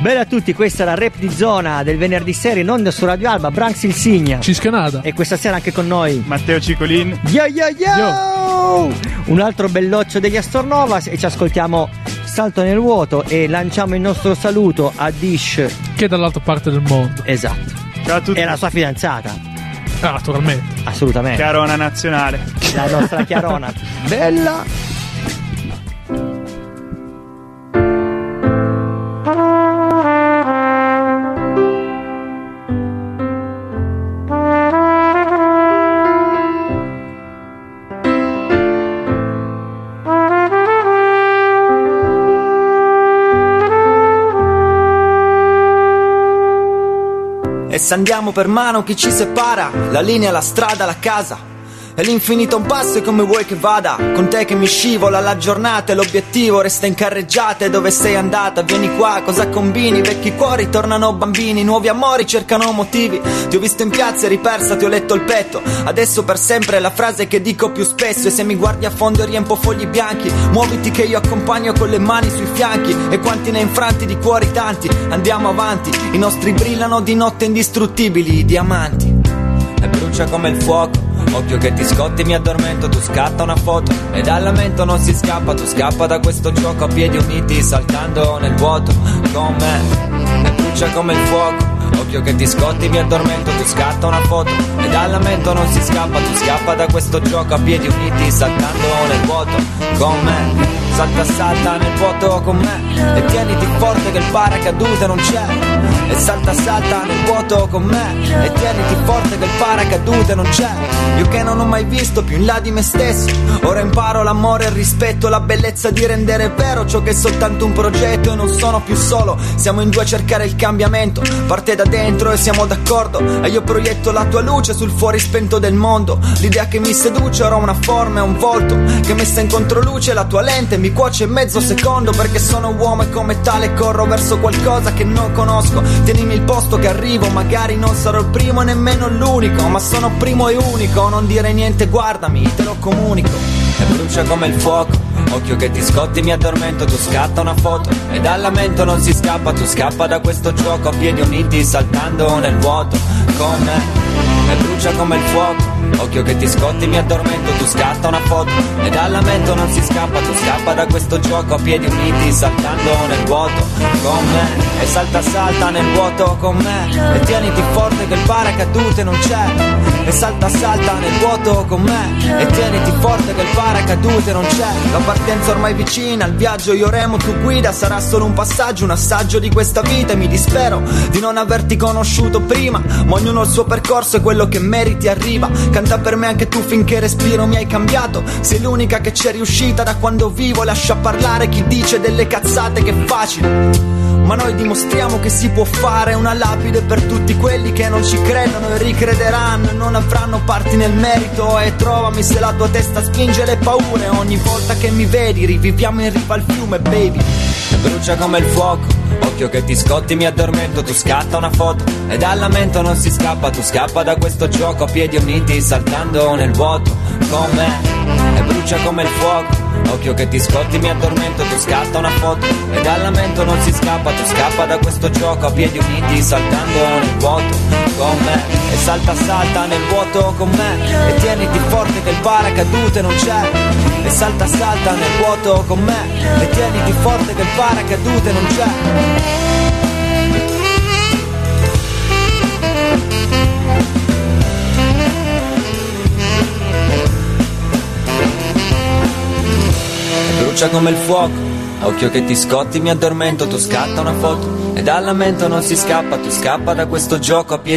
Bella a tutti, questa è la rap di zona del venerdì sera in onda su Radio Alba. Brax il Signo, Cisko, Nara. E questa sera anche con noi Matteo Ciccolin. Yo! Un altro belloccio degli Astornova. E ci ascoltiamo Salto nel vuoto e lanciamo il nostro saluto a Dish, che è dall'altra parte del mondo. Esatto. Ciao a tutti. E la sua fidanzata. Ah, naturalmente. Assolutamente. Chiarona nazionale. La nostra Chiarona. Bella. E se andiamo per mano chi ci separa? La linea, la strada, la casa. E l'infinito un passo e come vuoi che vada. Con te che mi scivola la giornata e l'obiettivo resta in carreggiata. E dove sei andata? Vieni qua, cosa combini? Vecchi cuori tornano bambini, nuovi amori cercano motivi. Ti ho visto in piazza e ripersa, ti ho letto il petto. Adesso per sempre è la frase che dico più spesso. E se mi guardi a fondo riempo fogli bianchi. Muoviti che io accompagno con le mani sui fianchi. E quanti ne infranti di cuori tanti. Andiamo avanti, i nostri brillano di notte indistruttibili, i diamanti. E brucia come il fuoco. Occhio che ti scotti, mi addormento, tu scatta una foto. E dal lamento non si scappa, tu scappa da questo gioco. A piedi uniti, saltando nel vuoto, con me. E brucia come il fuoco. Occhio che ti scotti, mi addormento, tu scatta una foto. E dal lamento non si scappa, tu scappa da questo gioco. A piedi uniti, saltando nel vuoto, con me. Salta, salta nel vuoto con me. E tieniti forte che il paracadute non c'è. E salta, salta nel vuoto con me. E tieniti forte che il paracadute non c'è. Io che non ho mai visto più in là di me stesso. Ora imparo l'amore, il rispetto, la bellezza di rendere vero ciò che è soltanto un progetto. E non sono più solo, siamo in due a cercare il cambiamento. Parte da dentro e siamo d'accordo. E io proietto la tua luce sul fuori spento del mondo. L'idea che mi seduce ora una forma e un volto. Che messa in controluce la tua lente mi cuoce in mezzo secondo. Perché sono uomo e come tale corro verso qualcosa che non conosco. Tienimi il posto che arrivo, magari non sarò il primo e nemmeno l'unico. Ma sono primo e unico, non dire niente, guardami, te lo comunico. E brucia come il fuoco. Occhio che ti scotti, mi addormento, tu scatta una foto. E dal lamento non si scappa, tu scappa da questo gioco. A piedi uniti, saltando nel vuoto, con me. E brucia come il fuoco. Occhio che ti scotti, mi addormento, tu scatta una foto. E dal lamento non si scappa, tu scappa da questo gioco. A piedi uniti, saltando nel vuoto, con me. E salta, salta nel vuoto, con me. E tieniti forte che il paracadute non c'è. E salta, salta nel vuoto, con me. E tieniti forte che il paracadute non c'è. La partenza ormai vicina, al viaggio io remo, tu guida. Sarà solo un passaggio, un assaggio di questa vita. E mi dispero di non averti conosciuto prima. Ma ognuno il suo percorso e quello che meriti arriva. Canta per me anche tu finché respiro, mi hai cambiato. Sei l'unica che c'è riuscita da quando vivo. Lascia parlare chi dice delle cazzate che è facile. Ma noi dimostriamo che si può fare una lapide per tutti quelli che non ci credono e ricrederanno e non avranno parti nel merito. E trovami se la tua testa spinge le paure. Ogni volta che mi vedi riviviamo in riva al fiume, baby. E brucia come il fuoco. Occhio che ti scotti, mi addormento, tu scatta una foto. E dal lamento non si scappa, tu scappa da questo gioco. A piedi uniti, saltando nel vuoto, con me. E brucia come il fuoco. Occhio che ti scotti, mi addormento, tu scatta una foto. E dal lamento non si scappa, tu scappa da questo gioco. A piedi uniti, saltando nel vuoto, con me. E salta, salta nel vuoto con me. E tieniti forte che il paracadute non c'è. E salta, salta nel vuoto con me. E tieniti forte che il paracadute non c'è. Brucia come il fuoco, occhio che ti scotti, mi addormento, tu scatta una foto. E dal lamento non si scappa, tu scappa da questo gioco a piedi.